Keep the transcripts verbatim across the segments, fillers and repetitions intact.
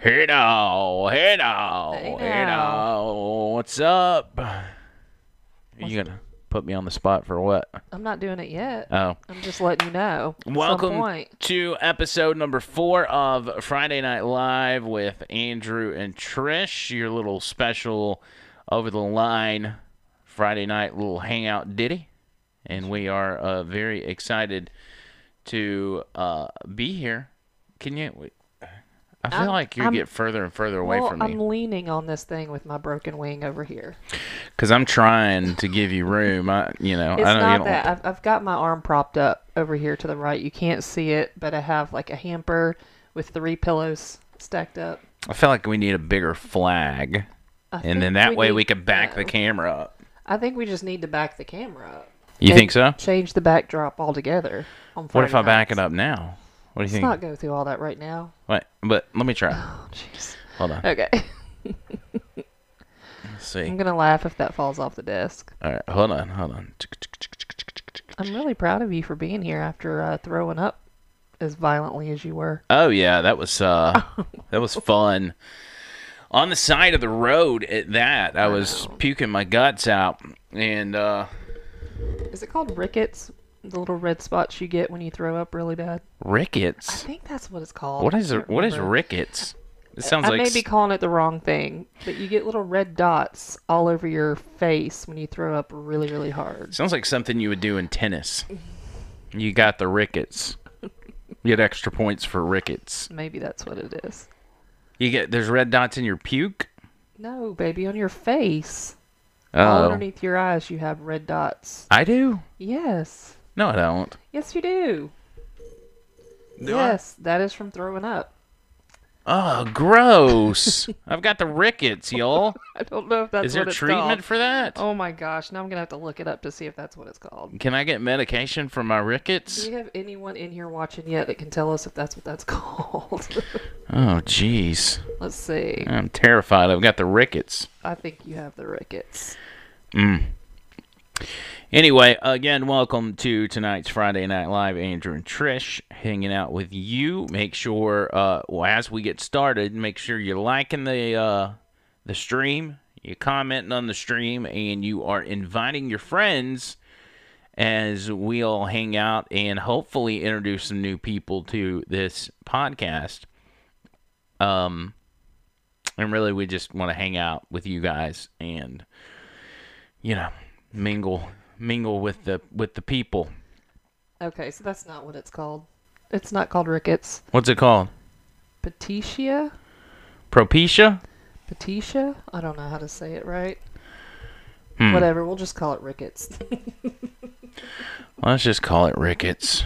Hey now, hey now, hey now, hey now. What's up? Are What's you gonna put me on the spot for what? I'm not doing it yet. Oh, I'm just letting you know. Welcome to episode number four of Friday Night Live with Andrew and Trish. Your little special over the line Friday night little hangout ditty, and we are uh, very excited to uh, be here. Can you? I feel I'm, like you I'm, get further and further away well, from me. I'm leaning on this thing with my broken wing over here. Because I'm trying to give you room. I, you know, it's I don't, not you don't that. I've, I've got my arm propped up over here to the right. You can't see it, but I have like a hamper with three pillows stacked up. I feel like we need a bigger flag. I and then that we way need, we could back no. the camera up. I think we just need to back the camera up. You think so? Change the backdrop altogether. On Friday what if I nights. back it up now? What do you Let's think? Let's not go through all that right now. Wait, but let me try. Oh, jeez. Hold on. Okay. Let's see. I'm going to laugh if that falls off the desk. All right. Hold on. Hold on. I'm really proud of you for being here after uh, throwing up as violently as you were. Oh, yeah. That was uh, that was fun. On the side of the road at that, I was oh. puking my guts out. And uh, is it called rickets? The little red spots you get when you throw up really bad. Rickets? I think that's what it's called. What is what is rickets? It sounds I like... I may be calling it the wrong thing, but you get little red dots all over your face when you throw up really, really hard. Sounds like something you would do in tennis. You got the rickets. You get extra points for rickets. Maybe that's what it is. You get There's red dots in your puke? No, baby, on your face. Oh. All underneath your eyes you have red dots. I do? Yes. No, I don't. Yes, you do. do yes, I? That is from throwing up. Oh, gross. I've got the rickets, y'all. I don't know if that's what it's called. Is there treatment for that? Oh, my gosh. Now I'm going to have to look it up to see if that's what it's called. Can I get medication for my rickets? Do you have anyone in here watching yet that can tell us if that's what that's called? Oh, jeez. Let's see. I'm terrified. I've got the rickets. I think you have the rickets. Mm. Anyway, again, welcome to tonight's Friday Night Live. Andrew and Trish hanging out with you. Make sure, uh, well, as we get started, make sure you're liking the uh, the stream, you're commenting on the stream, and you are inviting your friends as we all hang out and hopefully introduce some new people to this podcast. Um, and really, we just want to hang out with you guys and, you know, mingle. mingle with the with the people. Okay, so that's not what it's called. It's not called rickets. What's it called? Petechia? Propecia? Petechia? I don't know how to say it right. Hmm. Whatever, we'll just call it rickets. Let's just call it rickets.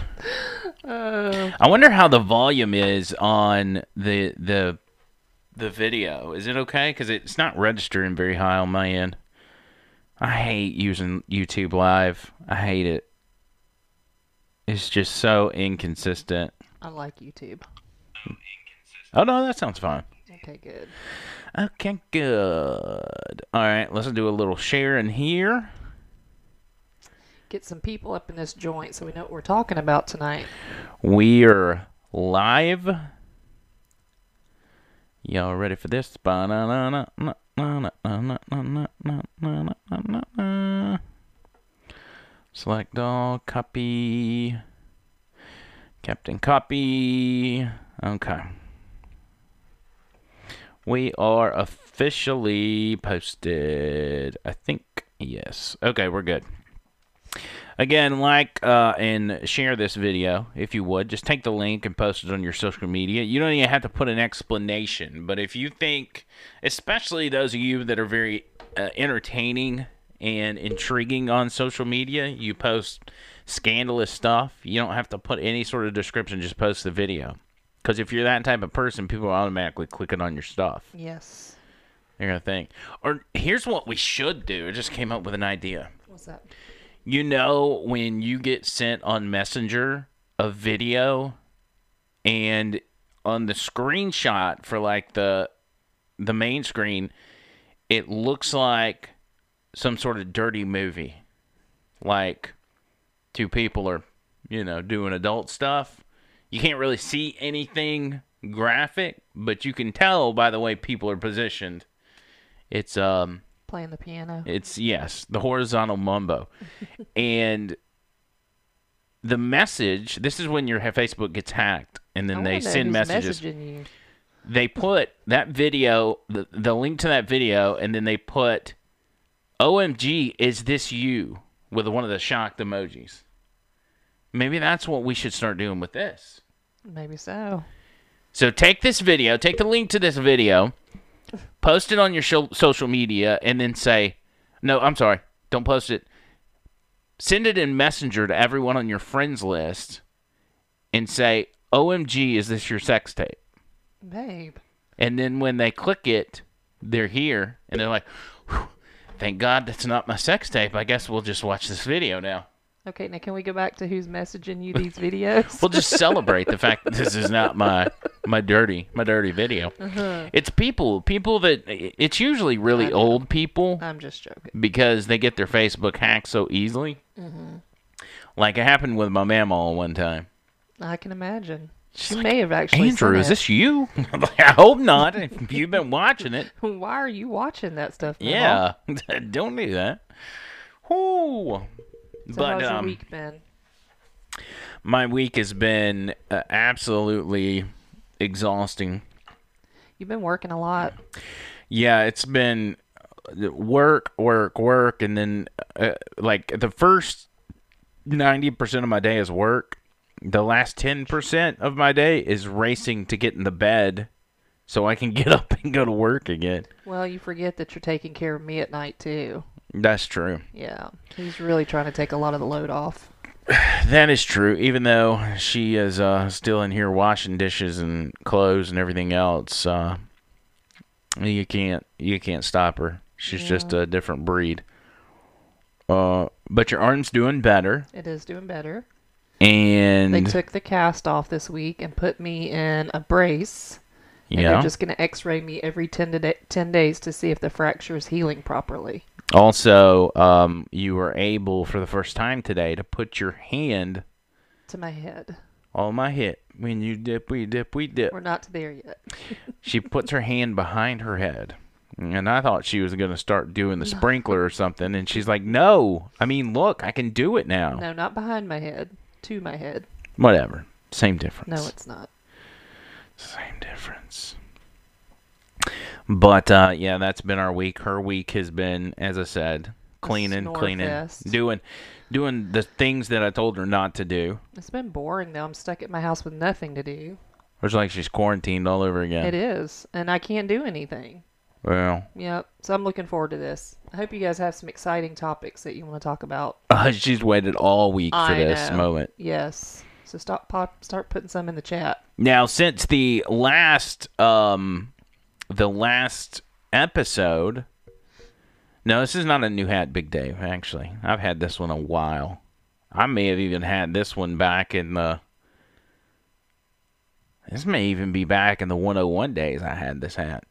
Uh, I wonder how the volume is on the the the video. Is it okay? Because it's not registering very high on my end. I hate using YouTube Live. I hate it. It's just so inconsistent. I like YouTube. Oh, no, that sounds fine. Okay, good. Okay, good. All right, let's do a little sharing here. Get some people up in this joint so we know what we're talking about tonight. We're live. Y'all ready for this? Ba-na-na-na-na. Na, na, na, na, na, na, na, na, na. Select all, copy, Captain Copy. Okay. We are officially posted, I think. Yes. Okay, we're good. Again, like uh, and share this video if you would. Just take the link and post it on your social media. You don't even have to put an explanation. But if you think, especially those of you that are very uh, entertaining and intriguing on social media, you post scandalous stuff. You don't have to put any sort of description. Just post the video. Because if you're that type of person, people are automatically clicking on your stuff. Yes. They're going to think. Or here's what we should do. I just came up with an idea. What's that? You know when you get sent on Messenger a video and on the screenshot for like the the main screen, it looks like some sort of dirty movie. Like two people are, you know, doing adult stuff. You can't really see anything graphic, but you can tell by the way people are positioned. It's um playing the piano. It's yes, the horizontal mumbo. And the message, this is when your Facebook gets hacked and then they send messages. You. They put that video, the, the link to that video, and then they put, O M G, is this you? With one of the shocked emojis. Maybe that's what we should start doing with this. Maybe so. So take this video, take the link to this video, post it on your sh- social media, and then say, no, I'm sorry, don't post it. Send it in Messenger to everyone on your friends list and say, O M G, is this your sex tape? Babe. And then when they click it, they're here, and they're like, thank God that's not my sex tape. I guess we'll just watch this video now. Okay, now can we go back to who's messaging you these videos? We'll just celebrate the fact that this is not my my dirty my dirty video. Uh-huh. It's people people that it's usually really old people. I'm just joking because they get their Facebook hacked so easily. Mm-hmm. Like it happened with my mama one time. I can imagine. She like, may have actually. Andrew, is this you? I hope not. If you've been watching it. Why are you watching that stuff? Mama? Yeah, don't do that. Whoo. So but, how's your um, week been? My week has been uh, absolutely exhausting. You've been working a lot. Yeah, it's been work, work, work, and then uh, like the first ninety percent of my day is work. The last ten percent of my day is racing to get in the bed so I can get up and go to work again. Well, you forget that you're taking care of me at night, too. That's true. Yeah. He's really trying to take a lot of the load off. That is true. Even though she is uh, still in here washing dishes and clothes and everything else, uh, you can't you can't stop her. She's yeah. just a different breed. Uh, but your arm's doing better. It is doing better. And they took the cast off this week and put me in a brace. Yeah. And they're just going to x-ray me every ten, to day, ten days to see if the fracture is healing properly. Also, um, you were able for the first time today to put your hand to my head. On my head. When you dip, we dip, we dip. We're not there yet. She puts her hand behind her head. And I thought she was going to start doing the sprinkler or something. And she's like, no. I mean, look, I can do it now. No, not behind my head. To my head. Whatever. Same difference. No, it's not. Same difference. But, uh, yeah, that's been our week. Her week has been, as I said, cleaning, cleaning, fest. doing doing the things that I told her not to do. It's been boring, though. I'm stuck at my house with nothing to do. It's like she's quarantined all over again. It is, and I can't do anything. Well. Yep, so I'm looking forward to this. I hope you guys have some exciting topics that you want to talk about. Uh, she's waited all week for I this know. moment. Yes, so stop, pop, start putting some in the chat. Now, since the last... um. The last episode. No, this is not a new hat, Big Dave, actually. I've had this one a while. I may have even had this one back in the... This may even be back in the one oh one days I had this hat.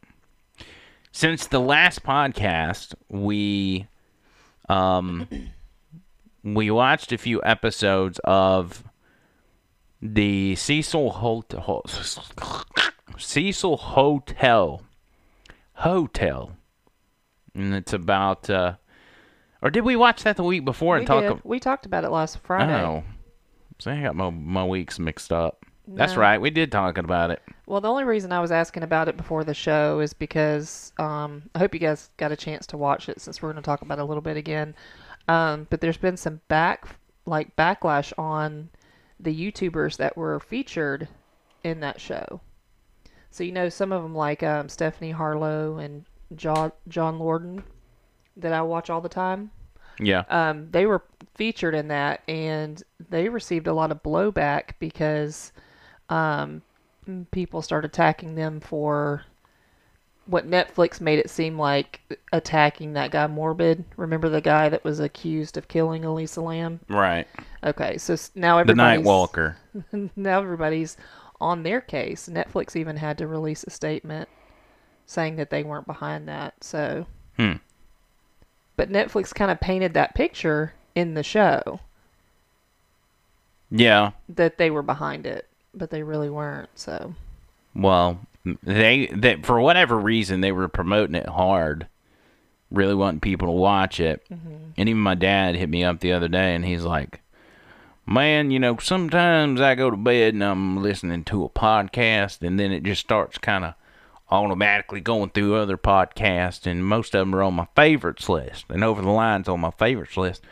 Since the last podcast, we... Um, we watched a few episodes of the Cecil Hotel... Cecil Hotel. Hotel. And it's about... Uh, or did we watch that the week before? and we talk? Did. Of, we talked about it last Friday. Oh. So I got my, my weeks mixed up. No. That's right. We did talk about it. Well, the only reason I was asking about it before the show is because um, I hope you guys got a chance to watch it since we're going to talk about it a little bit again. Um, but there's been some back like backlash on the YouTubers that were featured in that show. So, you know, some of them like um, Stephanie Harlow and jo- John Lorden that I watch all the time. Yeah. Um, they were featured in that, and they received a lot of blowback because um, people started attacking them for what Netflix made it seem like attacking that guy Morbid. Remember the guy that was accused of killing Elisa Lam? Right. Okay, so now everybody's... The Night Walker. Now everybody's... On their case, Netflix even had to release a statement saying that they weren't behind that. So, hmm. But Netflix kind of painted that picture in the show. Yeah. That they were behind it, but they really weren't. So, Well, they, they for whatever reason, they were promoting it hard, really wanting people to watch it. Mm-hmm. And even my dad hit me up the other day, and he's like, man, you know, sometimes I go to bed and I'm listening to a podcast, and then it just starts kind of automatically going through other podcasts, and most of them are on my favorites list, and Over the Line's on my favorites list.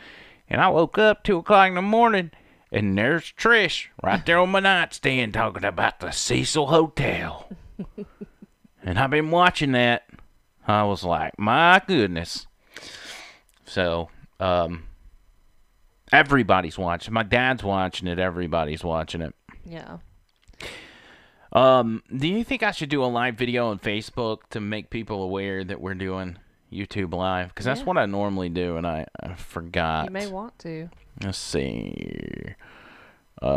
And I woke up two o'clock in the morning, and there's Trish right there on my nightstand talking about the Cecil Hotel. And I've been watching that. I was like, my goodness. So, um, everybody's watching. My dad's watching it. Everybody's watching it. Yeah. Um, do you think I should do a live video on Facebook to make people aware that we're doing YouTube Live? Because that's yeah. what I normally do, and I, I forgot. You may want to. Let's see. Uh,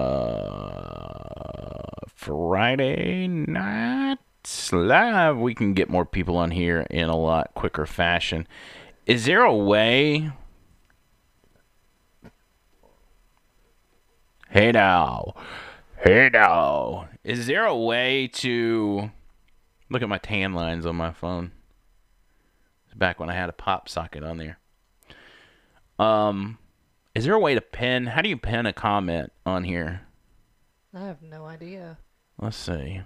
Friday night live. We can get more people on here in a lot quicker fashion. Is there a way? Hey now. Hey now. Is there a way to look at my tan lines on my phone? It's back when I had a pop socket on there. Um, is there a way to pin? How do you pin a comment on here? I have no idea. Let's see.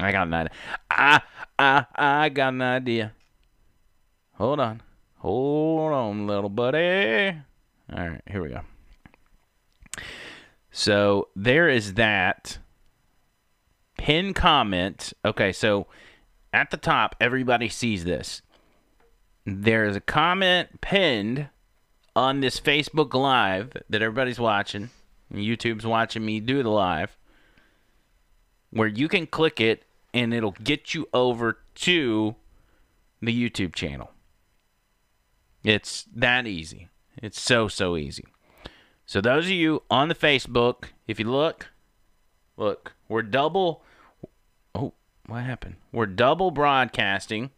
I got an idea. I I I got an idea. Hold on. Hold on, little buddy. All right, here we go. So there is that pin comment. Okay, so at the top, everybody sees this. There is a comment pinned on this Facebook Live that everybody's watching. YouTube's watching me do the live, where you can click it and it'll get you over to the YouTube channel. It's that easy. It's so, so easy. So those of you on the Facebook, if you look, look, we're double, oh, what happened? We're double broadcasting.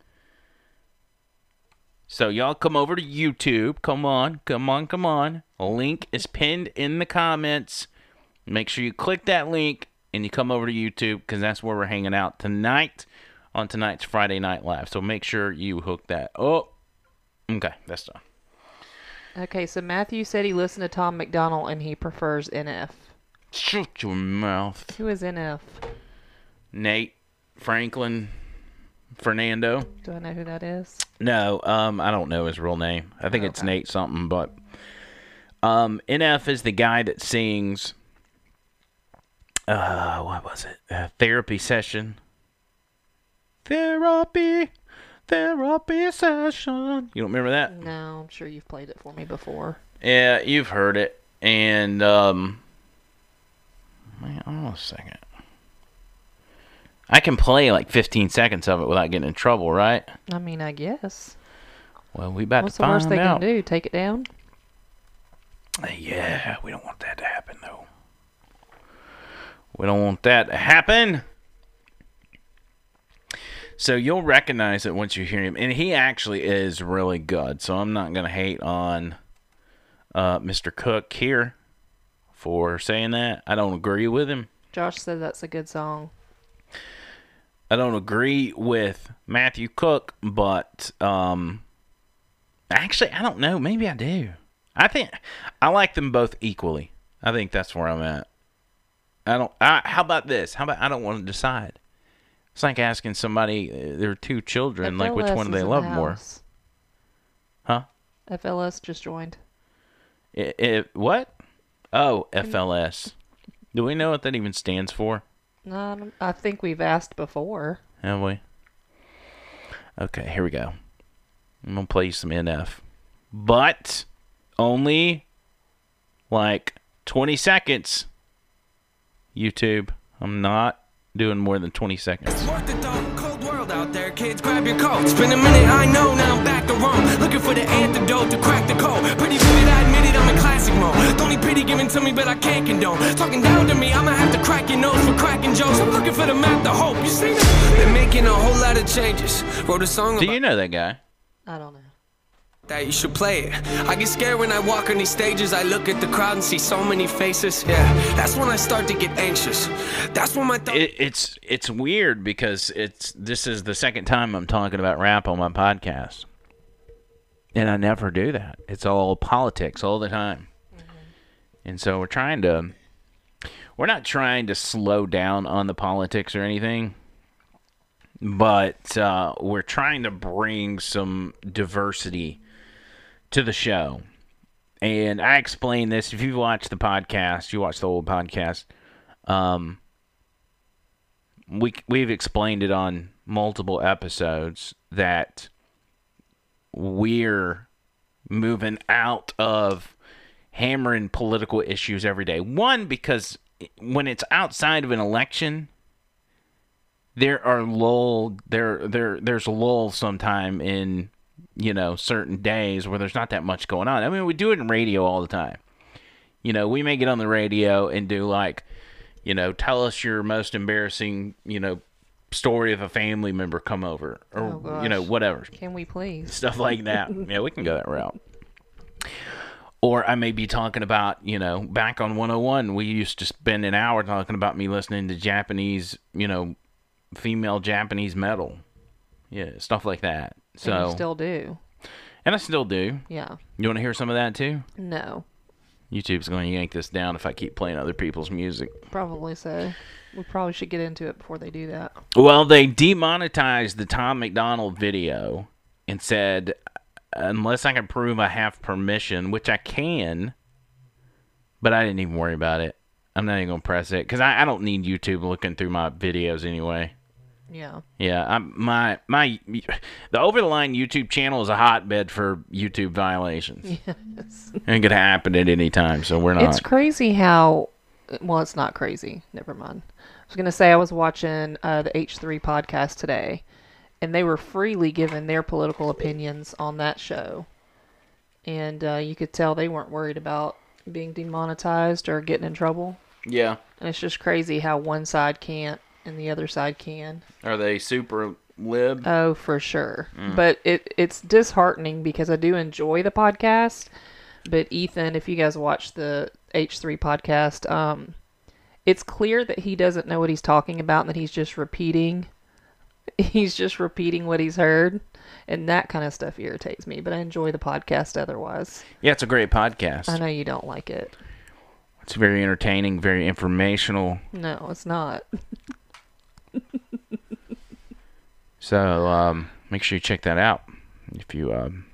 So y'all come over to YouTube. Come on, come on, come on. A link is pinned in the comments. Make sure you click that link and you come over to YouTube, because that's where we're hanging out tonight on tonight's Friday Night Live. So make sure you hook that up. Okay, that's done. Okay, so Matthew said he listened to Tom McDonald and he prefers N F. Shut your mouth. Who is N F? Nate, Franklin, Fernando. Do I know who that is? No, um, I don't know his real name. I think oh, it's okay. Nate something, but um, N F is the guy that sings, uh, what was it? Uh, therapy session. Therapy. Therapy session. You don't remember that? No, I'm sure you've played it for me before. Yeah, you've heard it. And, um... man, almost a second. I can play like fifteen seconds of it without getting in trouble, right? I mean, I guess. Well, we about What's to find out. What's the worst they out. can do? Take it down? Yeah, we don't want that to happen, though. We don't want that to happen. So you'll recognize it once you hear him. And he actually is really good. So I'm not going to hate on uh, Mister Cook here for saying that. I don't agree with him. Josh said that's a good song. I don't agree with Matthew Cook, but um, actually, I don't know. Maybe I do. I think I like them both equally. I think that's where I'm at. I don't. I, how about this? How about I don't want to decide. It's like asking somebody, uh, their two children, F L S, like which one do they love the more? Huh? F L S just joined. It, it, what? Oh, F L S. Do we know what that even stands for? No, I think we've asked before. Have we? Okay, here we go. I'm going to play you some N F. But only like twenty seconds. YouTube, I'm not doing more than twenty seconds. It's worth the dog, cold world out there, kids, grab your coat. Spend a minute, I know, now I'm back to Rome. Looking for the antidote to crack the code. Pretty vivid, I admit it, I'm in classic mode. Don't need pity given to me, but I can't condone. Talking down to me, I'ma have to crack your nose for cracking jokes. I'm looking for the map to hope, you see me? They're making a whole lot of changes. Wrote a song about... Do you know that guy? I don't know. That you should play it. I get scared when I walk on these stages. I look at the crowd and see so many faces. Yeah, that's when I start to get anxious. That's when my th it, it's it's weird because it's this is the second time I'm talking about rap on my podcast, and I never do that. It's all politics all the time, mm-hmm. and so we're trying to we're not trying to slow down on the politics or anything. But uh, we're trying to bring some diversity to the show. And I explain this. If you watch the podcast, you watch the old podcast, um, we, we've explained it on multiple episodes that we're moving out of hammering political issues every day. One, because when it's outside of an election... There are lull there there there's a lull sometime in, you know, certain days where there's not that much going on. I mean, we do it in radio all the time. You know, we may get on the radio and do like, you know, tell us your most embarrassing, you know, story of a family member come over or oh you know, whatever. Can we please? Stuff like that. Yeah, we can go that route. Or I may be talking about, you know, back on one oh one, we used to spend an hour talking about me listening to Japanese, you know, female Japanese metal, yeah, stuff like that. So and you still do, and I still do. Yeah, you want to hear some of that too? No, YouTube's going to yank this down if I keep playing other people's music. Probably so. We probably should get into it before they do that. Well, they demonetized the Tom McDonald video and said, unless I can prove I have permission, which I can, but I didn't even worry about it. I'm not even going to press it because I, I don't need YouTube looking through my videos anyway. Yeah. Yeah. I'm, my my the Over the Line YouTube channel is a hotbed for YouTube violations. Yes. It could happen at any time, so we're not. It's crazy how. Well, it's not crazy. Never mind. I was going to say I was watching uh, the H three podcast today, and they were freely giving their political opinions on that show, and uh, you could tell they weren't worried about being demonetized or getting in trouble. Yeah. And it's just crazy how one side can't and the other side can. Are they super lib? Oh, for sure. Mm. But it it's disheartening because I do enjoy the podcast. But Ethan, if you guys watch the H three podcast, um, it's clear that he doesn't know what he's talking about and that he's just repeating. He's just repeating what he's heard. And that kind of stuff irritates me. But I enjoy the podcast otherwise. Yeah, it's a great podcast. I know you don't like it. It's very entertaining, very informational. No, it's not. So, um, make sure you check that out. If you, um,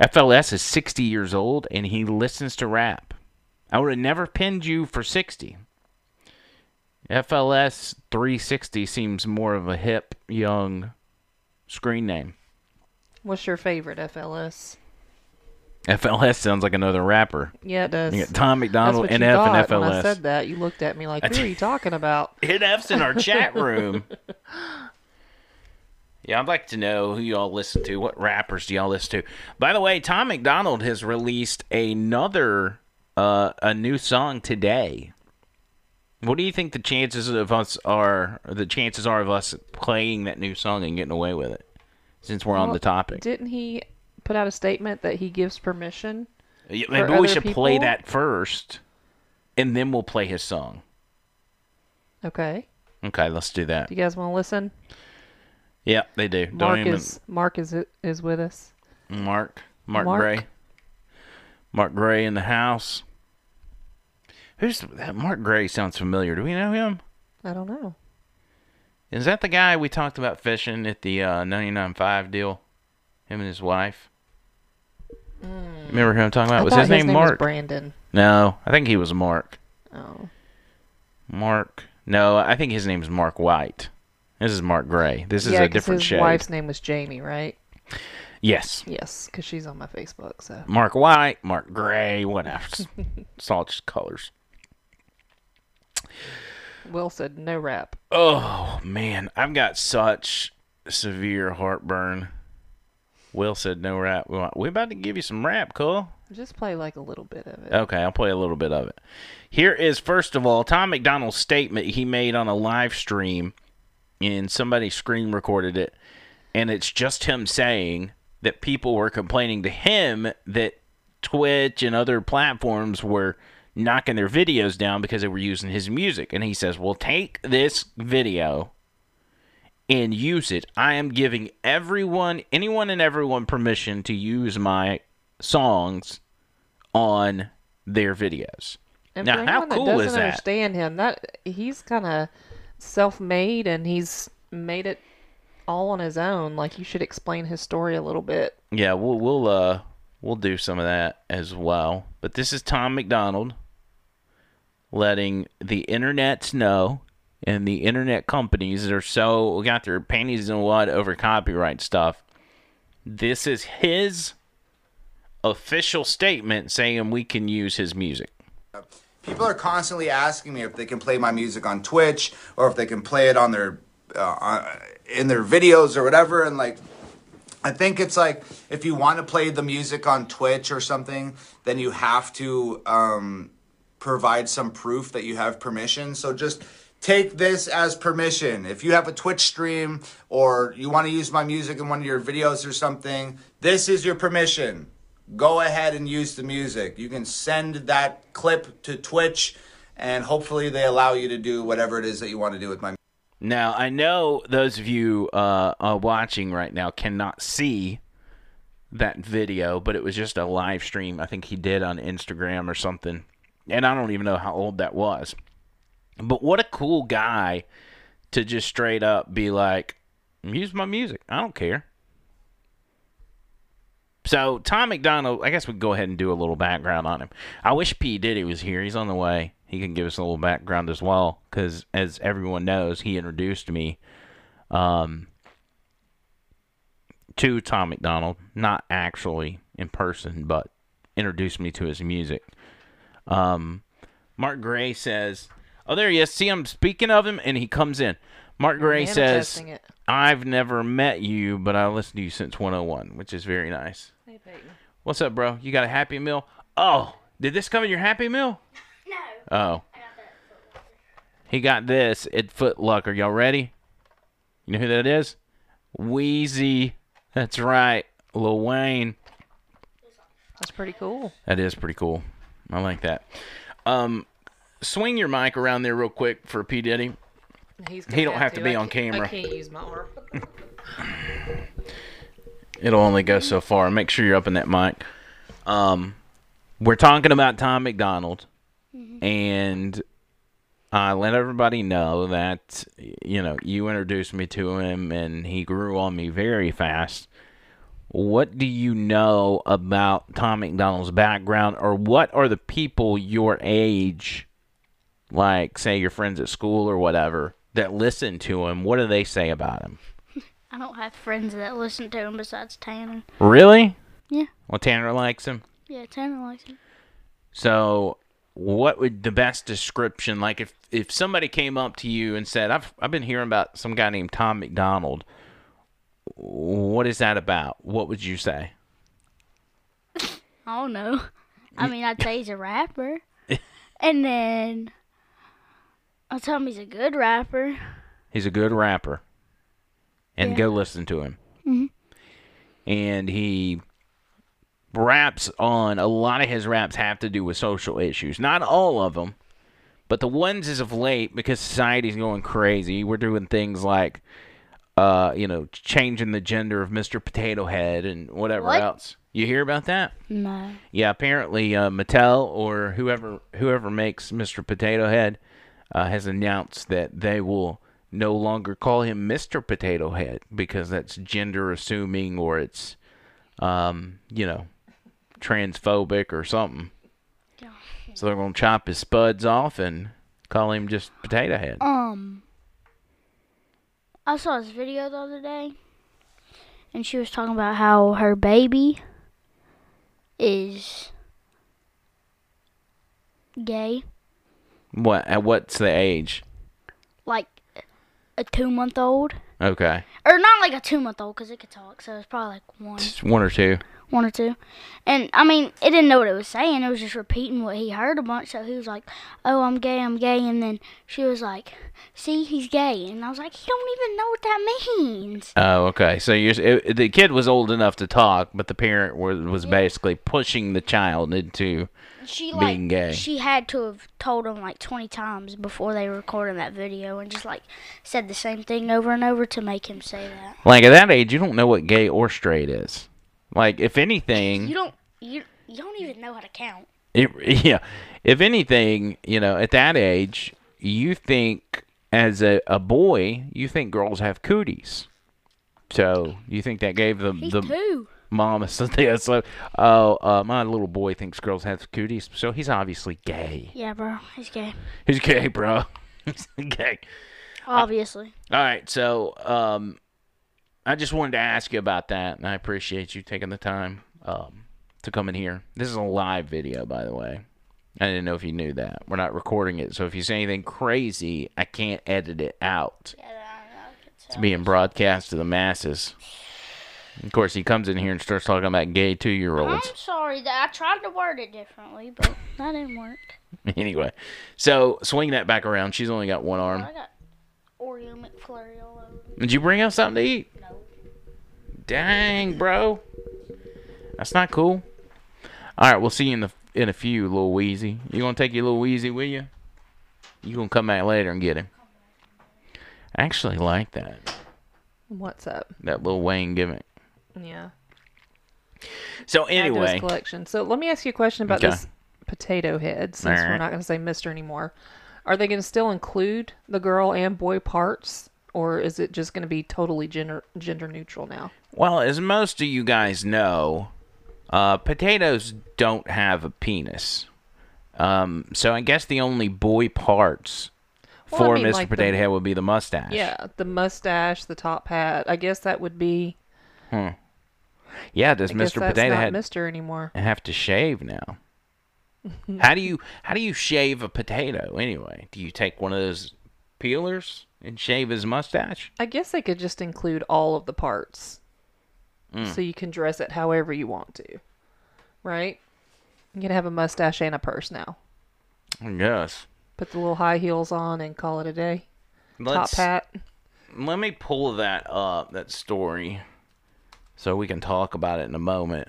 F L S is sixty years old and he listens to rap. I would have never pinned you for sixty. F L S three sixty seems more of a hip, young screen name. What's your favorite F L S? F L S sounds like another rapper. Yeah, it does. You got Tom McDonald, N F, and F L S. When I said that, you looked at me like, "Who are you talking about?" N F's in our chat room. Yeah, I'd like to know who y'all listen to. What rappers do y'all listen to? By the way, Tom McDonald has released another uh, a new song today. What do you think the chances of us are? The chances are of us playing that new song and getting away with it, since we're well, on the topic. Didn't he put out a statement that he gives permission? Yeah, maybe we should people? play that first, and then we'll play his song. Okay. Okay, let's do that. Do you guys want to listen? Yeah, they do. Mark Don't even... is Mark is is with us. Mark, Mark, Mark Gray, Mark Gray in the house. Who's that? Mark Gray sounds familiar. Do we know him? I don't know. Is that the guy we talked about fishing at the uh, ninety-nine point five deal? Him and his wife. Mm. Remember who I'm talking about? I was his, his name, name Mark? Was Brandon. No, I think he was Mark. Oh. Mark. No, I think his name is Mark White. This is Mark Gray. This is yeah, a different show. His shade. Wife's name was Jamie, right? Yes. Yes, because she's on my Facebook. So Mark White, Mark Gray, whatever. It's all just colors. Will said no rap. Oh man, I've got such severe heartburn. Will said no rap. We're about to give you some rap, Cole. Just play like a little bit of it. Okay, I'll play a little bit of it. Here is, first of all, Tom McDonald's statement he made on a live stream, and somebody screen recorded it, and it's just him saying, that people were complaining to him that Twitch and other platforms were knocking their videos down because they were using his music. And he says, well, take this video and use it. I am giving everyone, anyone and everyone permission to use my songs on their videos. And now, how cool is that? Understand him. That he's kind of self-made and he's made it all on his own. Like, you should explain his story a little bit. Yeah, we'll we'll uh we'll do some of that as well. But this is Tom McDonald letting the internet know, and the internet companies that are so got their panties in a wad over copyright stuff. This is his official statement saying we can use his music. People are constantly asking me if they can play my music on Twitch or if they can play it on their uh, in their videos or whatever. And like, I think it's like, if you want to play the music on Twitch or something, then you have to um, provide some proof that you have permission. So just take this as permission. If you have a Twitch stream or you want to use my music in one of your videos or something, this is your permission. Go ahead and use the music. You can send that clip to Twitch, and hopefully they allow you to do whatever it is that you want to do with my music. Now, I know those of you uh, uh, watching right now cannot see that video, but it was just a live stream I think he did on Instagram or something. And I don't even know how old that was. But what a cool guy to just straight up be like, use my music. I don't care. So, Tom McDonald, I guess we go ahead and do a little background on him. I wish P. Diddy was here. He's on the way. He can give us a little background as well, because as everyone knows, he introduced me um, to Tom McDonald. Not actually in person, but introduced me to his music. Um, Mark Gray says, oh, there he is. See, I'm speaking of him, and he comes in. Mark Gray says, I've never met you, but I listened to you since one oh one, which is very nice. Hey, Peyton. What's up, bro? You got a Happy Meal? Oh, did this come in your Happy Meal? No. Oh. I got that at he got this at Foot Locker. Y'all ready? You know who that is? Wheezy. That's right. Lil Wayne. That's pretty cool. That is pretty cool. I like that. Um, swing your mic around there real quick for P. Diddy. He don't have, have to be on camera. I can't use my arm. It'll only go so far. Make sure you're up in that mic. Um, we're talking about Tom McDonald, mm-hmm. and I let everybody know that, you know, you introduced me to him, and he grew on me very fast. What do you know about Tom McDonald's background, or what are the people your age, like, say, your friends at school or whatever, that listen to him? What do they say about him? I don't have friends that listen to him besides Tanner. Really? Yeah. Well, Tanner likes him? Yeah, Tanner likes him. So, what would the best description, like if, if somebody came up to you and said, I've, I've been hearing about some guy named Tom McDonald, what is that about? What would you say? I don't know. I mean, I'd say he's a rapper. And then I'll tell him he's a good rapper. He's a good rapper. And yeah. Go listen to him. Mm-hmm. And he raps on, a lot of his raps have to do with social issues. Not all of them, but the ones as of late, because society's going crazy. We're doing things like, uh, you know, changing the gender of Mister Potato Head and whatever what? else. You hear about that? No. Yeah, apparently uh, Mattel or whoever whoever makes Mister Potato Head Uh, has announced that they will no longer call him Mister Potato Head because that's gender assuming, or it's, um, you know, transphobic or something. Yeah. So they're going to chop his spuds off and call him just Potato Head. Um, I saw this video the other day, and she was talking about how her baby is gay. What? At what's the age? Like a two-month-old. Okay. Or not like a two-month-old because it could talk, so it's probably like one. Just one or two. One or two. And, I mean, it didn't know what it was saying. It was just repeating what he heard a bunch. So he was like, oh, I'm gay, I'm gay. And then she was like, see, he's gay. And I was like, he don't even know what that means. Oh, okay. So you're, it, the kid was old enough to talk, but the parent was, was yeah. basically pushing the child into she, being like, gay. She had to have told him like twenty times before they recorded that video and just like said the same thing over and over to make him say that. Like at that age, you don't know what gay or straight is. Like, if anything... You don't you, you don't even know how to count. It, yeah. If anything, you know, at that age, you think, as a, a boy, you think girls have cooties. So, you think that gave the... He's the two. Mom something. So, oh, uh, my little boy thinks girls have cooties, so he's obviously gay. Yeah, bro. He's gay. He's gay, bro. He's gay. Obviously. Uh, all right, so... um. I just wanted to ask you about that, and I appreciate you taking the time um, to come in here. This is a live video, by the way. I didn't know if you knew that. We're not recording it, so if you say anything crazy, I can't edit it out. Yeah, it's being broadcast to the masses. Of course, he comes in here and starts talking about gay two-year-olds. I'm sorry. That I tried to word it differently, but that didn't work. Anyway, so swing that back around. She's only got one arm. I got Oreo McFlurry all over me. Did you bring out something to eat? Dang, bro. That's not cool. All right, we'll see you in the in a few, little Wheezy. You going to take your little Wheezy with you? You going to come back later and get him. I actually like that. What's up? That little Wayne gimmick. Yeah. So, anyway. Collection. So, let me ask you a question about okay. this potato head, since right. we're not going to say mister anymore. Are they going to still include the girl and boy parts? Or is it just going to be totally gender, gender neutral now? Well, as most of you guys know, uh, potatoes don't have a penis. Um, so I guess the only boy parts well, for I mean, Mister Like Potato the, Head would be the mustache. Yeah, the mustache, the top hat. I guess that would be... Hmm. Yeah, does I Mister Potato Head Mister anymore. have to shave now? How do you how do you shave a potato anyway? Do you take one of those peelers and shave his mustache? I guess they could just include all of the parts. Mm. So you can dress it however you want to. Right? You can have a mustache and a purse now. Yes. Put the little high heels on and call it a day. Let's, top hat. Let me pull that up, that story, so we can talk about it in a moment.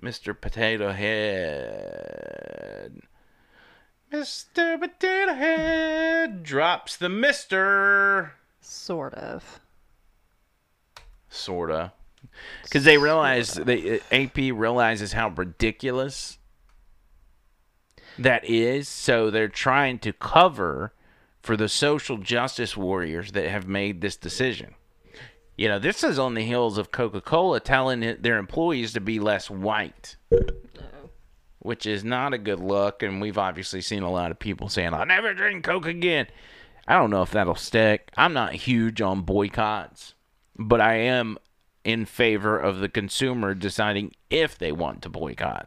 Mister Potato Head... Mister Potato Head drops the mister. Sort of. Sort of. Because they realize, they, A P realizes how ridiculous that is. So they're trying to cover for the social justice warriors that have made this decision. You know, this is on the heels of Coca-Cola telling their employees to be less white. Which is not a good look, and we've obviously seen a lot of people saying, I'll never drink Coke again. I don't know if that'll stick. I'm not huge on boycotts, but I am in favor of the consumer deciding if they want to boycott.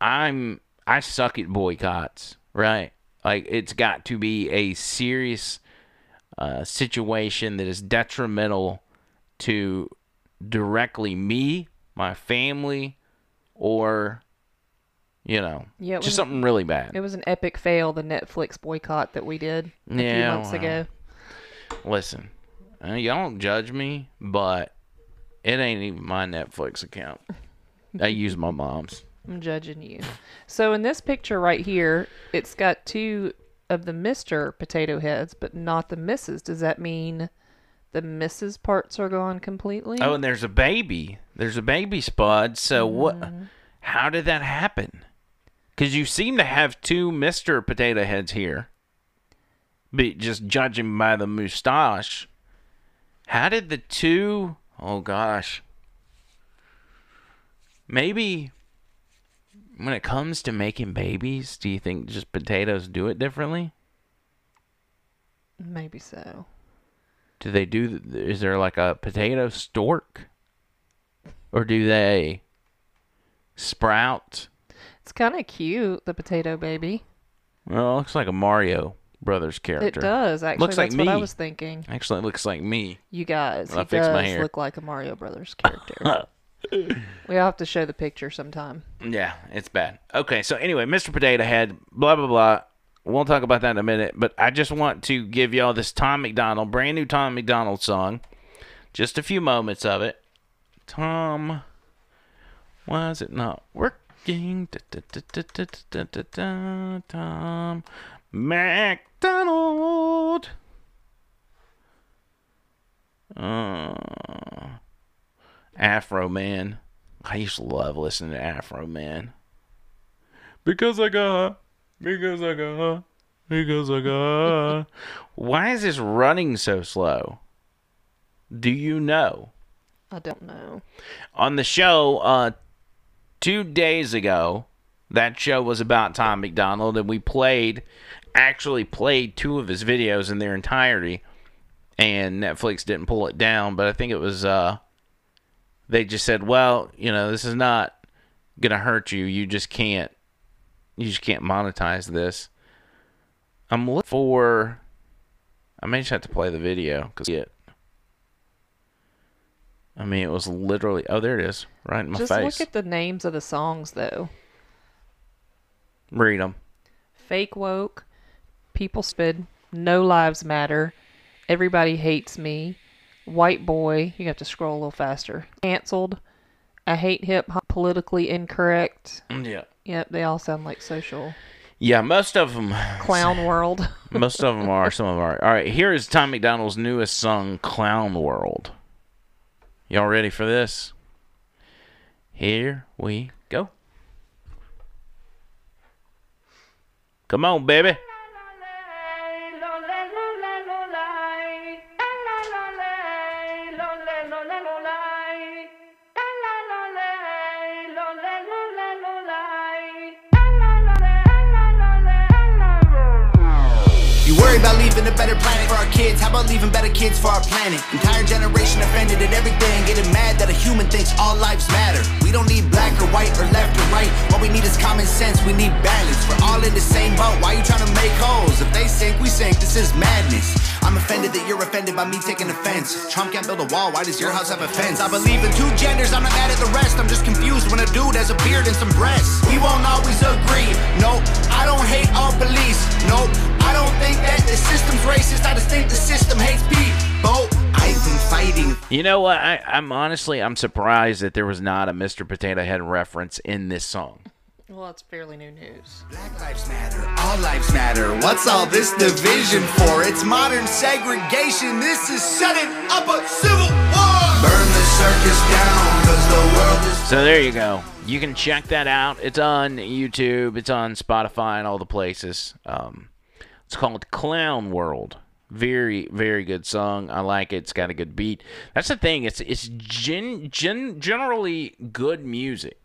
I'm, I suck at boycotts, right? Like, it's got to be a serious uh, situation that is detrimental to directly me, my family, or, you know, yeah, just was, something really bad. It was an epic fail, the Netflix boycott that we did a yeah, few months well, ago. Listen, uh, y'all don't judge me, but it ain't even my Netflix account. I use my mom's. I'm judging you. So in this picture right here, it's got two of the Mister Potato Heads, but not the Missus Does that mean the Missus parts are gone completely? Oh, and there's a baby. There's a baby spud, so mm. what? How did that happen? Because you seem to have two Mister Potato Heads here. But just judging by the mustache, how did the two? Oh gosh. Maybe when it comes to making babies, do you think just potatoes do it differently? Maybe so. Do they do? Is there like a potato stork? Or do they sprout? It's kind of cute, the potato baby. Well, it looks like a Mario brother's character. It does, actually. Looks That's like me. What I was thinking. Actually, it looks like me. You guys, he does look like a Mario Brothers character. We all have to show the picture sometime. Yeah, it's bad. Okay, so anyway, Mister Potato Head, blah, blah, blah. We'll talk about that in a minute, but I just want to give y'all this Tom McDonald, brand new Tom McDonald song. Just a few moments of it. Tom, why is it not working? Da, da, da, da, da, da, da, da, Tom McDonald. Uh, Afro Man. I used to love listening to Afro Man. Because I got... Because I got, because I got. Why is this running so slow? Do you know? I don't know. On the show, uh, two days ago, that show was about Tom McDonald, and we played, actually played two of his videos in their entirety, and Netflix didn't pull it down, but I think it was, uh, they just said, well, you know, this is not going to hurt you, you just can't. You just can't monetize this. I'm looking for... I may just have to play the video. Because it... I mean, it was literally... Oh, there it is. Right in my just face. Just look at the names of the songs, though. Read them. Fake Woke. People Spid. No Lives Matter. Everybody Hates Me. White Boy. You have to scroll a little faster. Canceled. I Hate Hip Hop. Politically Incorrect. Yeah. Yep, they all sound like social. Yeah, most of them. Clown World. Most of them are. Some of them are. All right, here is Tom McDonald's newest song, Clown World. Y'all ready for this? Here we go. Come on, baby. A better planet for our kids, how about leaving better kids for our planet? Entire generation offended at everything, getting mad that a human thinks all lives matter. We don't need black or white or left or right, what we need is common sense, we need balance. We're all in the same boat, why you trying to make holes? If they sink, we sink, this is madness. I'm offended that you're offended by me taking offense. Trump can't build a wall, why does your house have a fence? I believe in two genders, I'm not mad at the rest, I'm just confused when a dude has a beard and some breasts. We won't always agree, nope, I don't hate all police, nope, I don't think that the system's racist. I just think the system hates people. I've been fighting. You know what? I, I'm honestly, I'm surprised that there was not a Mister Potato Head reference in this song. Well, it's fairly new news. Black lives matter. All lives matter. What's all this division for? It's modern segregation. This is setting up a civil war. Burn the circus down because the world is... So there you go. You can check that out. It's on YouTube. It's on Spotify and all the places. Um... It's called Clown World. Very, very good song. I like it. It's got a good beat. That's the thing. It's it's gen, gen, generally good music.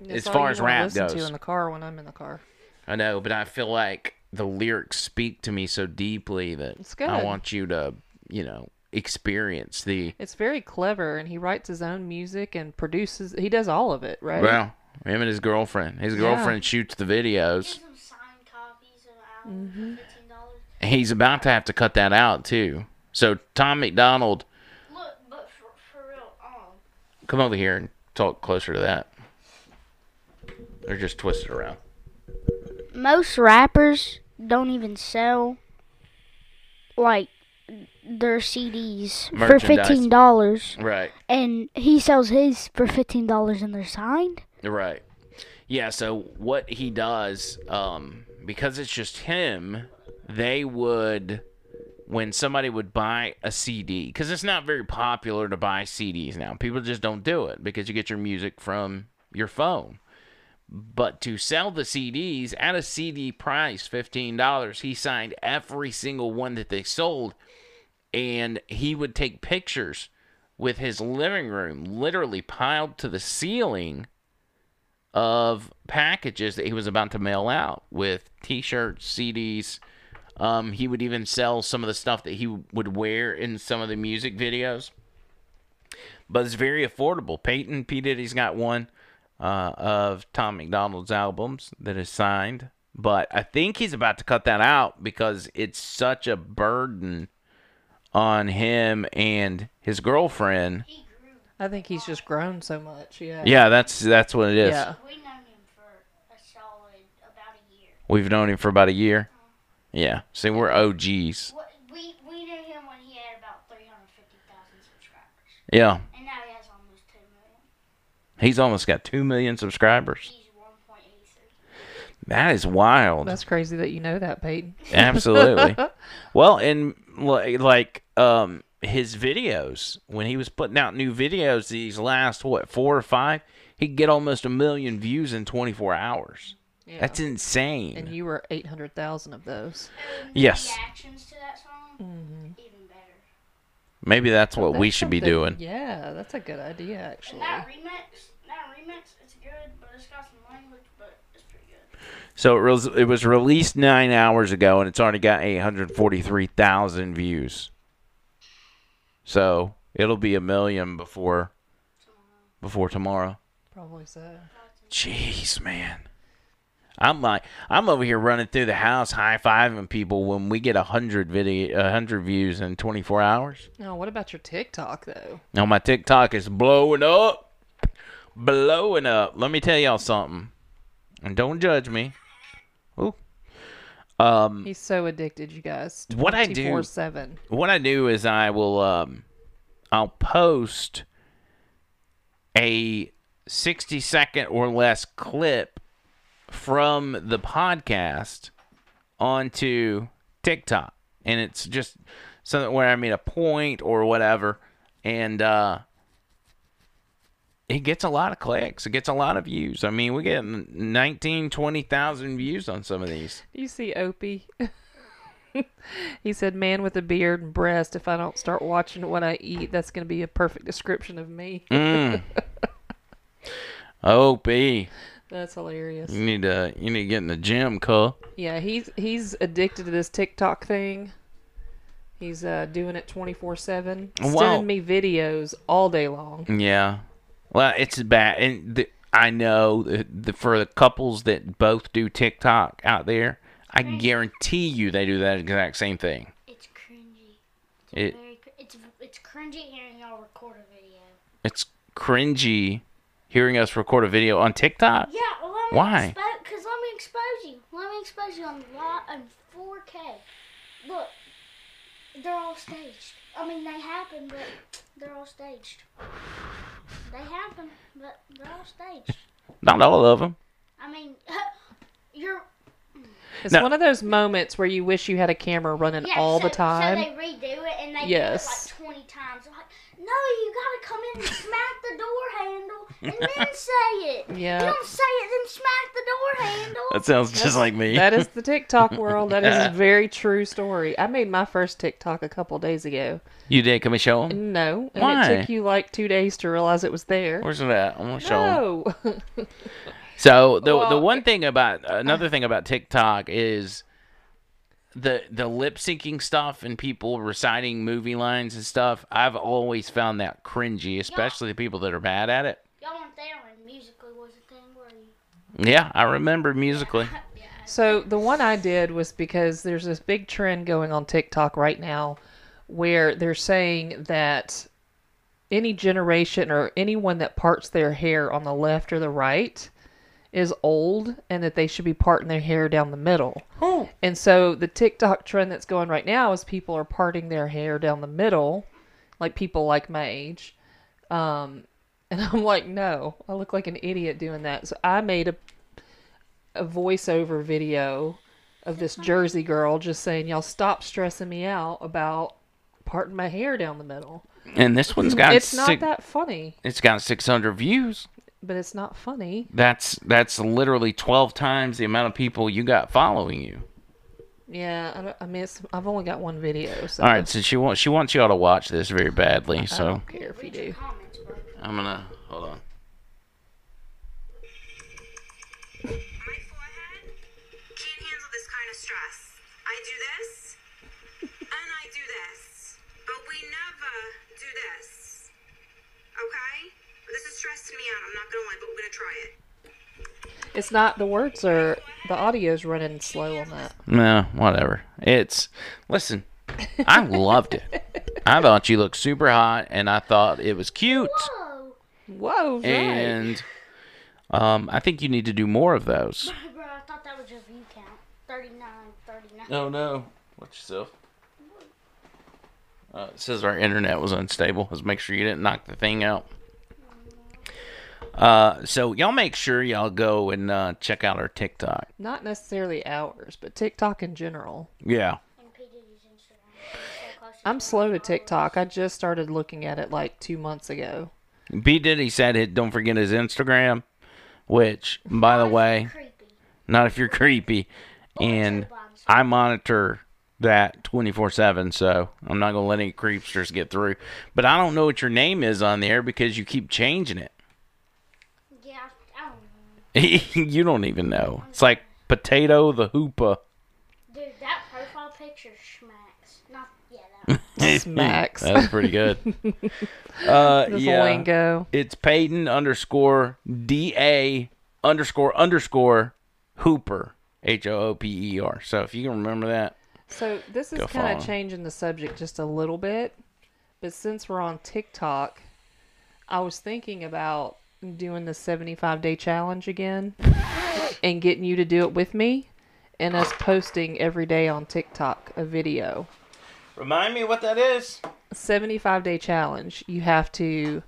That's as far as rap goes. I listen to in the car when I'm in the car. I know, but I feel like the lyrics speak to me so deeply that I want you to, you know, experience the... It's very clever, and he writes his own music and produces... He does all of it, right? Well, him and his girlfriend. His girlfriend yeah. shoots the videos. Mm-hmm. He's about to have to cut that out too. So Tom McDonald. Look, but for, for real, um, come over here and talk closer to that. They're just twisted around. Most rappers don't even sell like their C Ds for fifteen dollars, right? And he sells his for fifteen dollars, and they're signed, right? Yeah. So what he does, um. because it's just him, they would, when somebody would buy a C D, because it's not very popular to buy C Ds now. People just don't do it because you get your music from your phone. But to sell the C Ds at a C D price, fifteen dollars, he signed every single one that they sold, and he would take pictures with his living room, literally piled to the ceiling, of packages that he was about to mail out with T-shirts, C Ds. Um, he would even sell some of the stuff that he would wear in some of the music videos. But it's very affordable. Peyton, P. Diddy's got one uh, of Tom McDonald's albums that is signed But I think he's about to cut that out because it's such a burden on him and his girlfriend. I think he's just grown so much, yeah. Yeah, that's that's what it is. Yeah. We've known him for a solid about a year. We've known him for about a year? Yeah. See, we're O Gs. We, we knew him when he had about three hundred fifty thousand subscribers. Yeah. And now he has almost two million. He's almost got two million subscribers. He's That is wild. That's crazy that you know that, Peyton. Absolutely. Well, and like um, his videos, when he was putting out new videos these last, what, four or five, he'd get almost a million views in twenty-four hours. Yeah. That's insane. And you were eight hundred thousand of those. And yes. Reactions to that song, mm-hmm. even better. Maybe that's what that's we should be doing. Yeah, that's a good idea, actually. That remix, that remix, it's good, but it's got some language, but... So it was released nine hours ago, and it's already got eight hundred forty-three thousand views. So it'll be a million before tomorrow. before tomorrow. Probably so. Jeez, man. I'm like, I'm over here running through the house, high-fiving people when we get one hundred video, one hundred views in twenty-four hours. No, what about your TikTok, though? No, my TikTok is blowing up. Blowing up. Let me tell y'all something. And don't judge me. Ooh. Um, He's so addicted, you guys. What I do, twenty-four seven. What I do is I will, um, I'll post a sixty second or less clip from the podcast onto TikTok, and it's just something where I made a point or whatever, and uh, it gets a lot of clicks. It gets a lot of views. I mean, we get nineteen, twenty thousand views on some of these. You see Opie? He said, man with a beard and breast, if I don't start watching what I eat, that's going to be a perfect description of me. mm. Opie. That's hilarious. You need to, you need to get in the gym, cuh. Yeah, he's, he's addicted to this TikTok thing. He's uh, doing it twenty-four seven. Wow. Sending me videos all day long. Yeah. Well, it's bad, and the, I know the, the, for the couples that both do TikTok out there, I guarantee you they do that exact same thing. It's cringy. It's it, very, it's it's cringy hearing y'all record a video. It's cringy hearing us record a video on TikTok. Yeah. Well, let me Why? Because let me expose you. Let me expose you on on four K. Look, they're all staged. I mean, they happen, but they're all staged. They happen, but they're all staged. Not all of them. I mean, you're... It's no. one of those moments where you wish you had a camera running yeah, all so, the time. So they redo it, and they yes. do it like twenty times. I'm like, no, you got to come in and smack the door handle, and then say it. Yeah. You don't say it, then smack the door handle. That sounds just That's, like me. That is the TikTok world. That is a very true story. I made my first TikTok a couple days ago. You did? Can we show them? No. And Why? It took you like two days to realize it was there. Where's that? I'm going to show them. No. So the well, the one thing about another thing about TikTok is the the lip syncing stuff and people reciting movie lines and stuff. I've always found that cringy, especially the people that are bad at it. Y'all weren't there when Musical.ly was a thing, were you? Yeah, I remember Musical.ly. So the one I did was because there's this big trend going on TikTok right now where they're saying that any generation or anyone that parts their hair on the left or the right is old, and that they should be parting their hair down the middle. Oh. And so the TikTok trend that's going right now is people are parting their hair down the middle, like people like my age. Um, and I'm like, no, I look like an idiot doing that. So I made a, a voiceover video of this Jersey girl just saying, y'all stop stressing me out about parting my hair down the middle. And this one's got... It's not that funny. It's got six hundred views. But it's not funny. That's that's literally twelve times the amount of people you got following you. Yeah, I, don't, I mean, it's, I've only got one video. So. All right, so she wants she wants y'all to watch this very badly. I, so I don't care if you do. I'm gonna hold on. My forehead can't handle this kind of stress. I do this, and I do this, but we never do this. Okay. This is stressing me out, I'm not going to lie, but we're going to try it. It's not, the words are The audio's running slow on that. No, whatever. It's listen. I loved it. I thought you looked super hot, and I thought it was cute. Whoa! Whoa! Right. And um, I think you need to do more of those. Bro, I thought that was your view count. thirty-nine, thirty-nine. Oh no! Watch yourself. Uh, it says our internet was unstable. Let's make sure you didn't knock the thing out. Uh, so y'all make sure y'all go and uh, check out our TikTok. Not necessarily ours, but TikTok in general. Yeah. And P. Diddy's Instagram. I'm slow to TikTok. I just started looking at it like two months ago. P. Diddy said it. Don't forget his Instagram, which, by the way, not if you're creepy. And I monitor that twenty-four seven, so I'm not gonna let any creepsters get through. But I don't know what your name is on there because you keep changing it. Yeah, I don't know. You don't even know. It's like Potato the Hoopa. Dude, that profile picture smacks. Not yeah, that one. Smacks. That's pretty good. uh, this yeah, lingo. It's Peyton underscore D A underscore underscore Hooper. H O O P E R. So if you can remember that. So this is kind of changing the subject just a little bit, but since we're on TikTok, I was thinking about doing the seventy-five day challenge again and getting you to do it with me and us posting every day on TikTok a video. Remind me what that is. seventy-five day challenge. You have to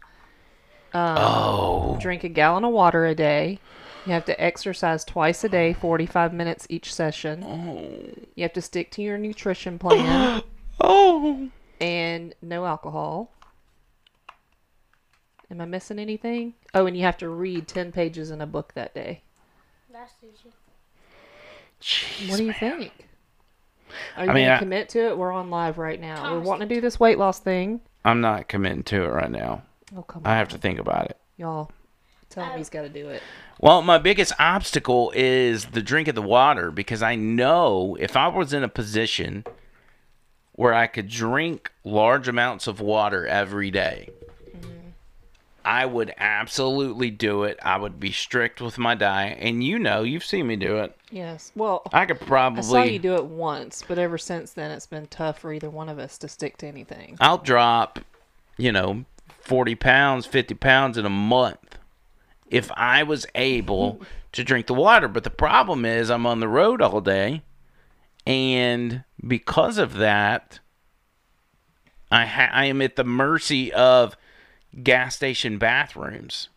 um, oh. drink a gallon of water a day. You have to exercise twice a day, forty-five minutes each session. Oh. You have to stick to your nutrition plan. Oh. And no alcohol. Am I missing anything? Oh, and you have to read ten pages in a book that day. That's easy. Jeez, what do you man. think? Are you I mean, going to commit to it? We're on live right now. Thomas. We're wanting to do this weight loss thing. I'm not committing to it right now. Oh, come on. I have to think about it. Y'all. Tell him he's got to do it. Well, my biggest obstacle is the drink of the water because I know if I was in a position where I could drink large amounts of water every day, mm-hmm. I would absolutely do it. I would be strict with my diet. And you know, you've seen me do it. Yes. Well, I could probably. I saw you do it once, but ever since then, it's been tough for either one of us to stick to anything. I'll drop, you know, forty pounds, fifty pounds in a month. If I was able to drink the water. But the problem is I'm on the road all day. And because of that, I, ha I am at the mercy of gas station bathrooms.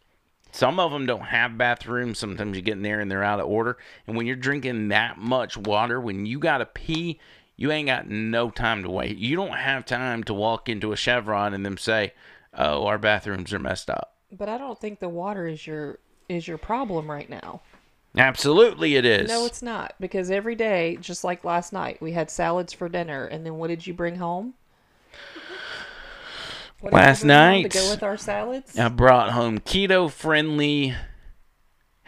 Some of them don't have bathrooms. Sometimes you get in there and they're out of order. And when you're drinking that much water, when you got to pee, you ain't got no time to wait. You don't have time to walk into a Chevron and them say, oh, our bathrooms are messed up. But I don't think the water is your is your problem right now. Absolutely it is. No, it's not. Because every day, just like last night, we had salads for dinner. And then what did you bring home? What last night, to go with our salads? I brought home keto-friendly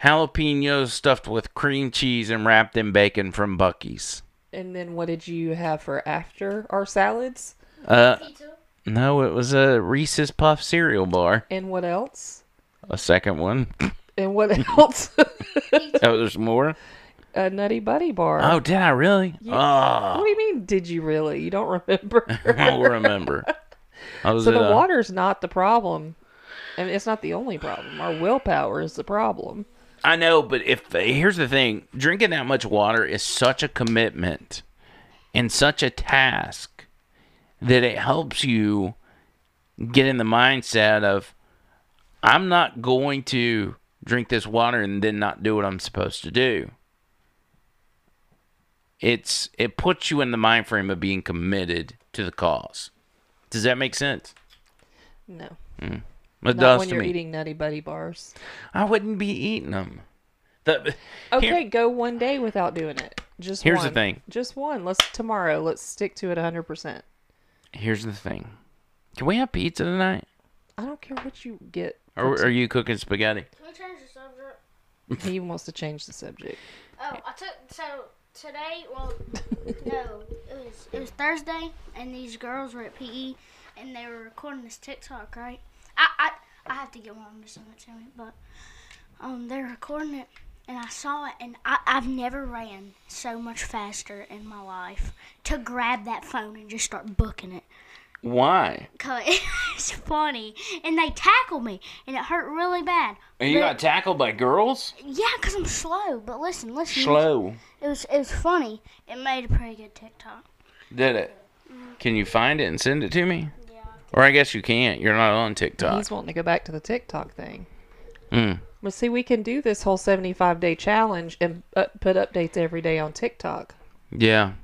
jalapenos stuffed with cream cheese and wrapped in bacon from Buc-ee's. And then what did you have for after our salads? Uh... Pizza. No, it was a Reese's Puff cereal bar. And what else? A second one. And what else? Oh, there's more? A Nutty Buddy bar. Oh, did I really? Yeah. Oh. What do you mean, did you really? You don't remember. I don't remember. I was so the a... water's not the problem. I mean, it's not the only problem. Our willpower is the problem. I know, but if they, here's the thing. Drinking that much water is such a commitment and such a task. That it helps you get in the mindset of, I'm not going to drink this water and then not do what I'm supposed to do. It's It puts you in the mind frame of being committed to the cause. Does that make sense? No. Mm. It not when you're me. eating Nutty Buddy bars. I wouldn't be eating them. The, okay, here. Go one day without doing it. Just Here's one. the thing. Just one. Let's Tomorrow, let's stick to it one hundred percent. Here's the thing. Can we have pizza tonight? I don't care what you get. Or are you cooking spaghetti? Can we change the subject? He wants to change the subject. Oh, I took... So, today... Well, no. It was, it was Thursday, and these girls were at P E, and they were recording this TikTok, right? I I, I have to get one of them to send it to me, but um, they're recording it, and I saw it, and I, I've never ran so much faster in my life to grab that phone and just start booking it. Why? Because it's funny, and they tackled me, and it hurt really bad. And you but, got tackled by girls? Yeah, because I'm slow, but listen, listen. Slow. It was, it was funny. It made a pretty good TikTok. Did it? Mm-hmm. Can you find it and send it to me? Yeah. Or I guess you can't. You're not on TikTok. He's wanting to go back to the TikTok thing. Mm. Well, see, we can do this whole seventy-five day challenge and uh, put updates every day on TikTok. Yeah.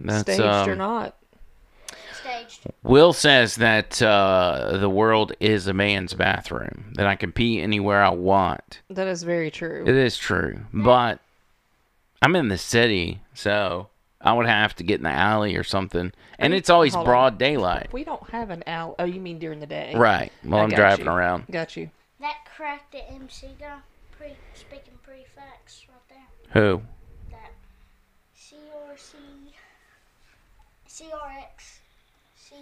That's, Staged um, or not. Staged. Will says that uh, the world is a man's bathroom, that I can pee anywhere I want. That is very true. It is true. But I'm in the city, so I would have to get in the alley or something. And it's always broad daylight. We don't have an alley. Oh, you mean during the day. Right. Well, I'm driving around. Got you. That cracked at M C guy, pre, speaking pre facts right there. Who? That C R C, C R X, C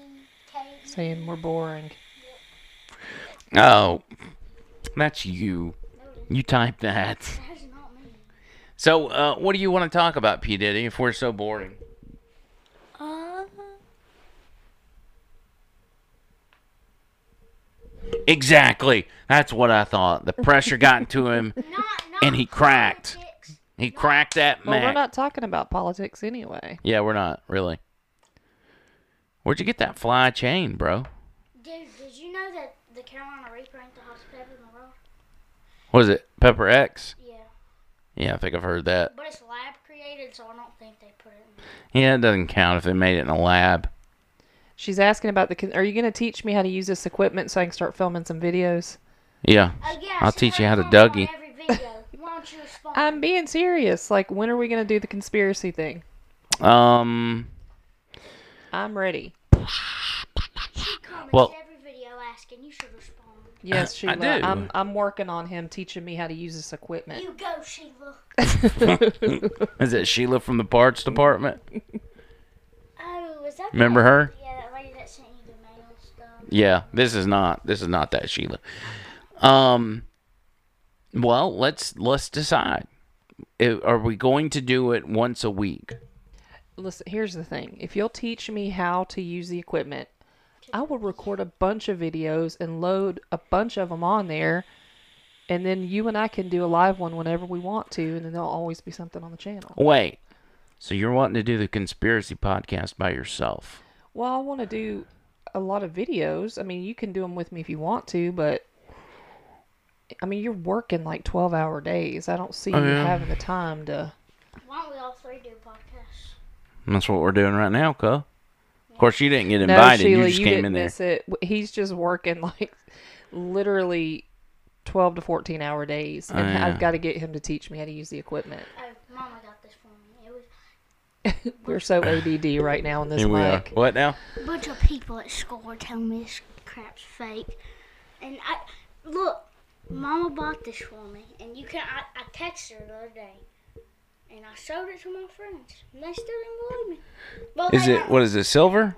K. Saying we're boring. Yep. Oh, that's you. You typed that. That is not me. So, uh, what do you want to talk about, P. Diddy, if we're so boring? Uh... Exactly. That's what I thought. The pressure got into him, not, not and he cracked. Politics. He not. cracked that man. Well, we're not talking about politics anyway. Yeah, we're not, really. Where'd you get that fly chain, bro? Dude, did you know that the Carolina Reaper ain't the hottest pepper in the world? What is it? Pepper X? Yeah. Yeah, I think I've heard that. But it's lab-created, so I don't think they put it in. Yeah, it doesn't count if they made it in a lab. She's asking about the... Are you going to teach me how to use this equipment so I can start filming some videos? Yeah. Uh, yeah I'll teach you how to Dougie. I'm being serious. Like, when are we going to do the conspiracy thing? Um. I'm ready. She comments well, every video asking. You should respond. Yes, Sheila. I do. I'm, I'm working on him teaching me how to use this equipment. You go, Sheila. Is it Sheila from the parts department? Oh, is that... Remember that? Her? Yeah, this is not this is not that Sheila. Um, well, let's let's decide. It, are we going to do it once a week? Listen, here's the thing. If you'll teach me how to use the equipment, I will record a bunch of videos and load a bunch of them on there, and then you and I can do a live one whenever we want to, and then there'll always be something on the channel. Wait, so you're wanting to do the conspiracy podcast by yourself? Well, I want to do a lot of videos. I mean, you can do them with me if you want to, but I mean, you're working like twelve hour days. I don't see oh, you yeah. having the time to... Why don't we all three do podcasts? That's what we're doing right now, cuh. Yeah. Of course, you didn't get invited. No, Sheila, you just you came didn't in there. Miss it. He's just working like literally twelve to fourteen hour days. And oh, yeah. I've got to get him to teach me how to use the equipment. Oh, Mama got this for me. It was... We're so A D D right now on this mic. What now? A bunch of people at school are telling me this crap's fake. And I, look, Mama bought this for me. And you can, I, I texted her the other day. And I showed it to my friends. And they still didn't believe me. But is it, what is it, silver?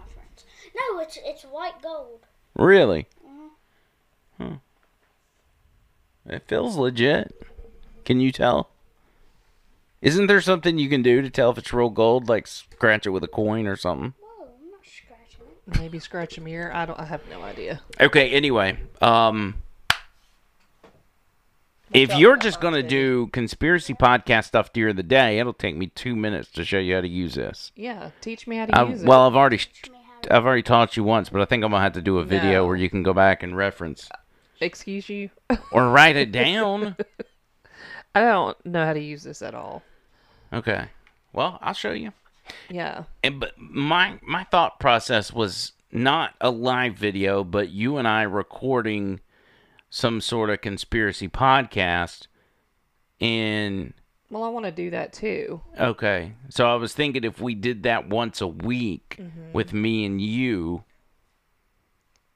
No, it's it's white gold. Really? Mm-hmm. Hmm. It feels legit. Can you tell? Isn't there something you can do to tell if it's real gold, like scratch it with a coin or something? Whoa, I'm not scratching it. Maybe scratch a mirror. I don't. I have no idea. Okay. Anyway, um, if you're just gonna do conspiracy podcast stuff during the day, it'll take me two minutes to show you how to use this. Yeah, teach me how to I, use well, it. Well, I've already, I've already taught you once, but I think I'm gonna have to do a video no. where you can go back and reference. Excuse you. Or write it down. I don't know how to use this at all. Okay. Well, I'll show you. Yeah. And but my my thought process was not a live video, but you and I recording some sort of conspiracy podcast in... Well, I want to do that too. Okay. So I was thinking if we did that once a week mm-hmm. with me and you,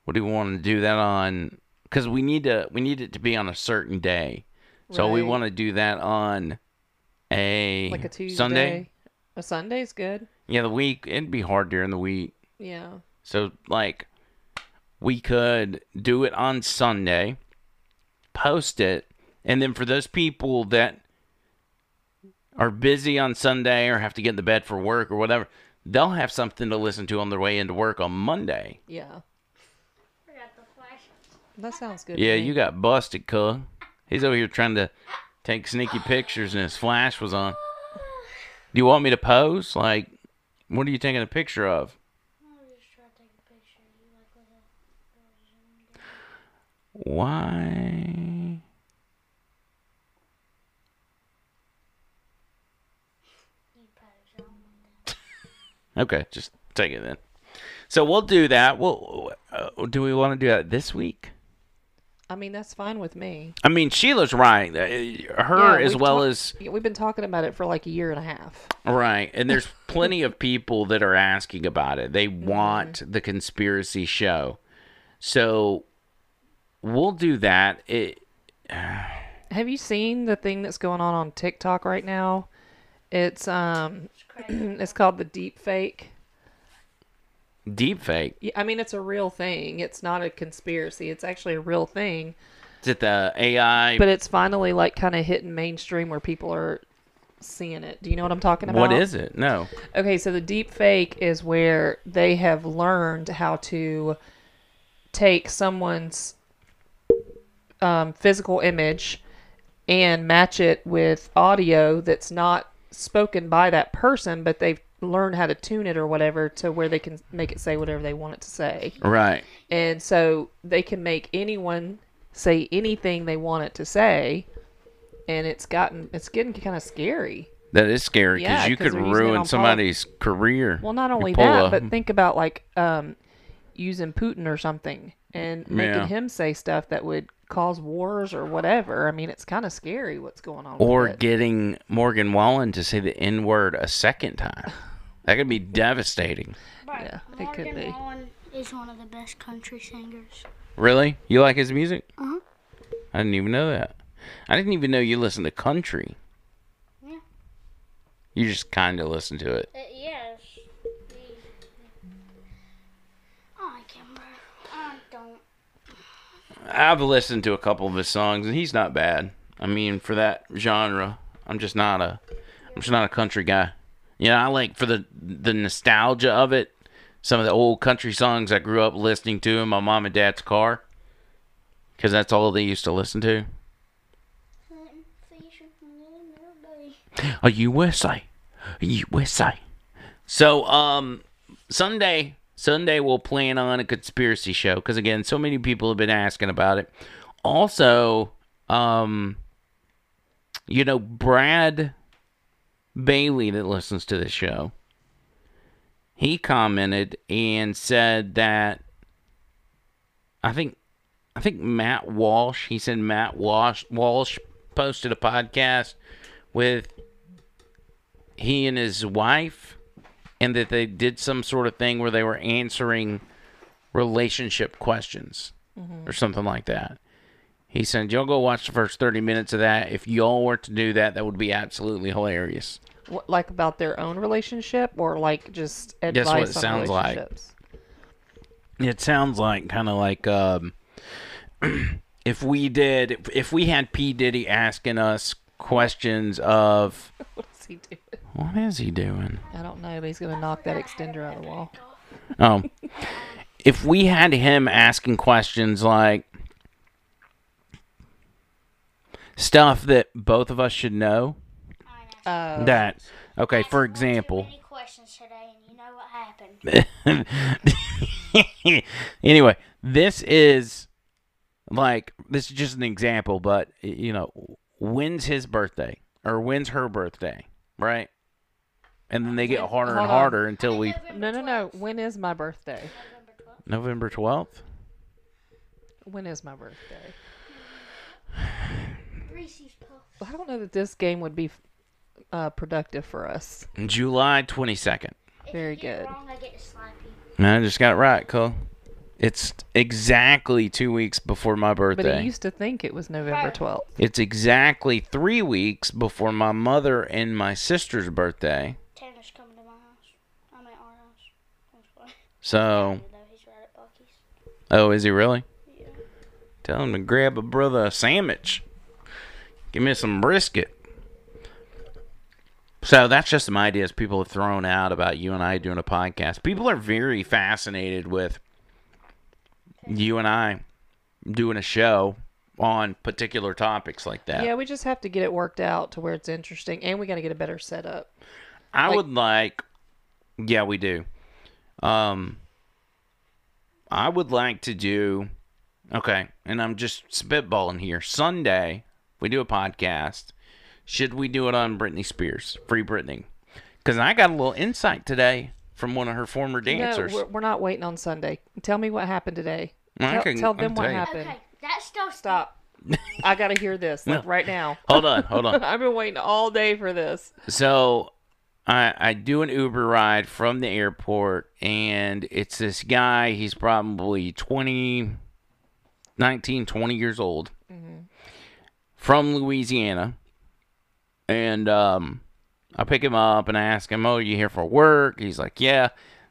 what do we want to do that on? Because we need to we need it to be on a certain day. So right. we want to do that on... A, like a Tuesday. Sunday? A Sunday's good. Yeah, the week. It'd be hard during the week. Yeah. So, like, we could do it on Sunday, post it, and then for those people that are busy on Sunday or have to get into bed for work or whatever, they'll have something to listen to on their way into work on Monday. Yeah. Forgot the flash. That sounds good. Yeah, you got busted, cuh. He's over here trying to take sneaky pictures and his flash was on. Do you want me to pose? Like, what are you taking a picture of? I'll just try to take a picture. You like with a... Why? Okay, just take it then. So we'll do that. We'll, uh, do we want to do that this week? I mean, that's fine with me. I mean, Sheila's right. Her yeah, as well as... We've been talking about it for like a year and a half. Right. And there's plenty of people that are asking about it. They want mm-hmm. the conspiracy show. So we'll do that. It... Have you seen the thing that's going on on TikTok right now? It's um, it's called the deep fake. Deep fake. Yeah, I mean it's a real thing. It's not a conspiracy. It's actually a real thing. Is it the A I? But it's finally like kind of hitting mainstream where people are seeing it. Do you know what I'm talking about? What is it? No. Okay, so the deep fake is where they have learned how to take someone's um, physical image and match it with audio that's not spoken by that person, but they've learned how to tune it or whatever to where they can make it say whatever they want it to say. Right. And so they can make anyone say anything they want it to say, and it's gotten it's getting kind of scary. That is scary because yeah, you could ruin somebody's pol- career. Well, not only that, a... but think about like um, using Putin or something and making yeah. him say stuff that would cause wars or whatever. I mean, it's kind of scary what's going on. Or with it. Getting Morgan Wallen to say the N word a second time. That could be devastating. But yeah, Morgan it could be. Wallen is one of the best country singers. Really? You like his music? Uh huh. I didn't even know that. I didn't even know you listened to country. Yeah. You just kind of listen to it. Uh, yes. Oh, I can't remember. I don't. I've listened to a couple of his songs, and he's not bad. I mean, for that genre, I'm just not a, I'm just not a country guy. You know, I like for the the nostalgia of it. Some of the old country songs I grew up listening to in my mom and dad's car, because that's all they used to listen to. Are you U S A? U S A. So, um, Sunday. Sunday we'll plan on a conspiracy show because, again, so many people have been asking about it. Also, um, you know, Brad Bailey that listens to this show, he commented and said that I think I think Matt Walsh, he said Matt Walsh, Walsh posted a podcast with he and his wife. And that they did some sort of thing where they were answering relationship questions mm-hmm. or something like that. He said, y'all go watch the first thirty minutes of that. If y'all were to do that, that would be absolutely hilarious. What, like about their own relationship or like just advice That's what it on sounds relationships? Like. It sounds like kind of like um, if we did, if we had P. Diddy asking us questions of... He doing? What is he doing? I don't know, but he's going to knock that extender out of the wall. Oh. If we had him asking questions like stuff that both of us should know. Uh, that, okay, for example. Too many questions today and you know what happened. Anyway, this is like, this is just an example, but, you know, when's his birthday? Or when's her birthday? Right? And then they get harder and harder until we... No, no, no. When is my birthday? November twelfth. When is my birthday? I don't know that this game would be uh, productive for us. July twenty-second. Very good. I just got it right, Cole. It's exactly two weeks before my birthday. But I used to think it was November twelfth. It's exactly three weeks before my mother and my sister's birthday. Tanner's coming to my house. I'm at our house. So. He's right at Bucky's. Oh, is he really? Yeah. Tell him to grab a brother a sandwich. Give me some brisket. So that's just some ideas people have thrown out about you and I doing a podcast. People are very fascinated with you and I doing a show on particular topics like that. Yeah, we just have to get it worked out to where it's interesting, and we got to get a better setup. I like, would like... Yeah, we do. Um, I would like to do... Okay, and I'm just spitballing here. Sunday, we do a podcast. Should we do it on Britney Spears? Free Britney. Because I got a little insight today from one of her former dancers. No, we're not waiting on Sunday. Tell me what happened today. Tell, can, tell them tell what you. happened. Okay, that stuff. Stop. I got to hear this like, no. right now. Hold on, hold on. I've been waiting all day for this. So... I, I do an Uber ride from the airport, and it's this guy. He's probably twenty, nineteen, twenty years old, mm-hmm. from Louisiana. And um, I pick him up, and I ask him, oh, you here for work? He's like, yeah,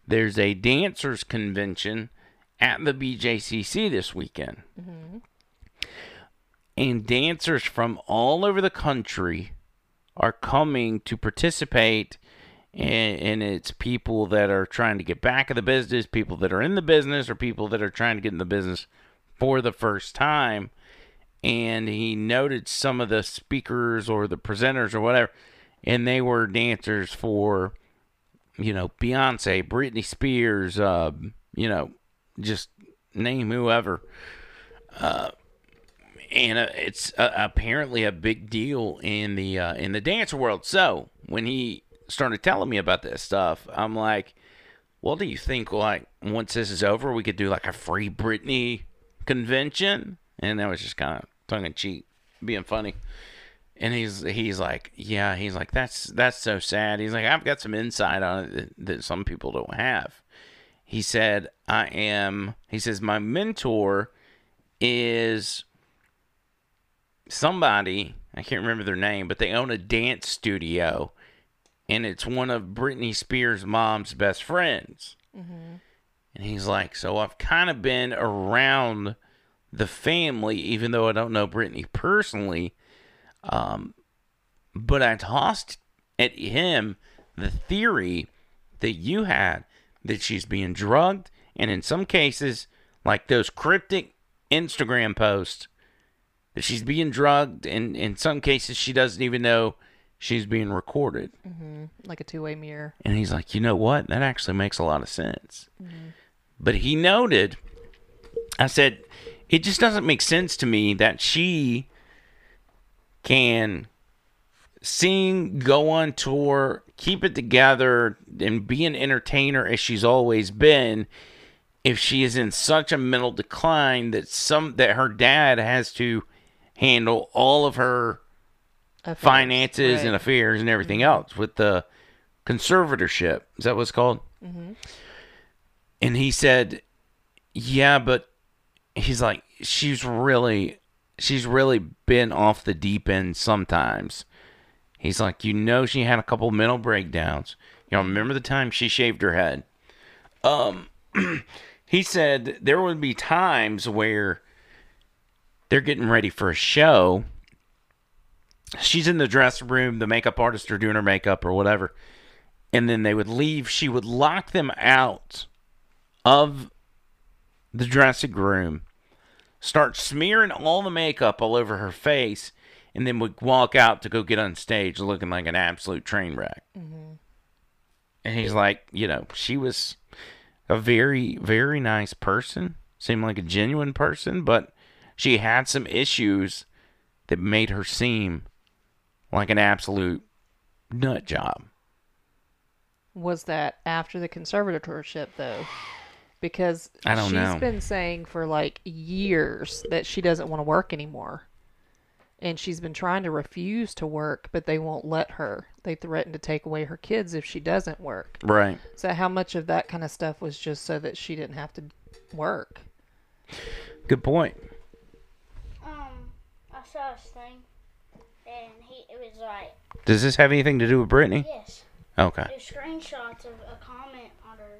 there's a dancers convention at the B J C C this weekend. Mm-hmm. And dancers from all over the country are coming to participate. And, and it's people that are trying to get back in the business, people that are in the business, or people that are trying to get in the business for the first time. And he noted some of the speakers or the presenters or whatever, and they were dancers for, you know, Beyonce, Britney Spears, uh, you know, just name whoever. Uh, and uh, it's uh, apparently a big deal in the uh, in the dance world. So when he started telling me about this stuff, I'm like, well, do you think, like, once this is over, we could do, like, a Free Britney convention? And that was just kind of tongue-in-cheek, being funny. And he's he's like, yeah, he's like, that's that's so sad. He's like, I've got some insight on it that, that some people don't have. He said, I am, he says, my mentor is somebody, I can't remember their name, but they own a dance studio. And it's one of Britney Spears' mom's best friends. Mm-hmm. And he's like, so I've kind of been around the family, even though I don't know Britney personally. Um, but I tossed at him the theory that you had that she's being drugged. And in some cases, like those cryptic Instagram posts, that she's being drugged. And in some cases, she doesn't even know she's being recorded. Mm-hmm. Like a two-way mirror. And he's like, you know what? That actually makes a lot of sense. Mm-hmm. But he noted, I said, it just doesn't make sense to me that she can sing, go on tour, keep it together, and be an entertainer as she's always been, if she is in such a mental decline that some that her dad has to handle all of her Affairs, finances right. and affairs and everything mm-hmm. else with the conservatorship. Is that what it's called? Mm-hmm. And he said, yeah, but he's like, she's really, she's really been off the deep end sometimes. He's like, you know, she had a couple mental breakdowns. You know, remember the time she shaved her head? Um, he said there would be times where they're getting ready for a show. She's in the dressing room, the makeup artists are doing her makeup or whatever. And then they would leave. She would lock them out of the dressing room, start smearing all the makeup all over her face, and then would walk out to go get on stage looking like an absolute train wreck. Mm-hmm. And he's like, you know, she was a very, very nice person. Seemed like a genuine person, but she had some issues that made her seem like an absolute nut job. Was that after the conservatorship, though? Because I don't she's know. been saying for, like, years that she doesn't want to work anymore. And she's been trying to refuse to work, but they won't let her. They threatened to take away her kids if she doesn't work. Right. So how much of that kind of stuff was just so that she didn't have to work? Good point. Um, I saw this thing, and he it was like... Does this have anything to do with Britney? Yes. Okay. There's screenshots of a comment on her,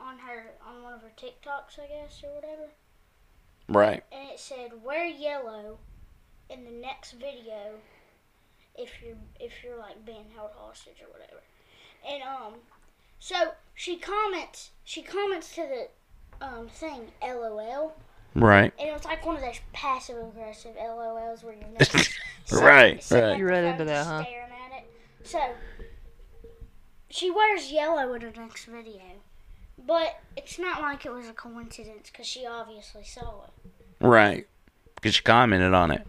on her, on one of her TikToks, I guess, or whatever. Right. And it said, "Wear yellow." In the next video, if you're if you're like being held hostage or whatever. And um, so she comments she comments to the um thing L O L. Right. And it was like one of those passive aggressive L O Ls where you're not so, right, so right. You read into that, huh? Staring at it. So she wears yellow in her next video, but it's not like it was a coincidence because she obviously saw it. Right. Because she commented on it.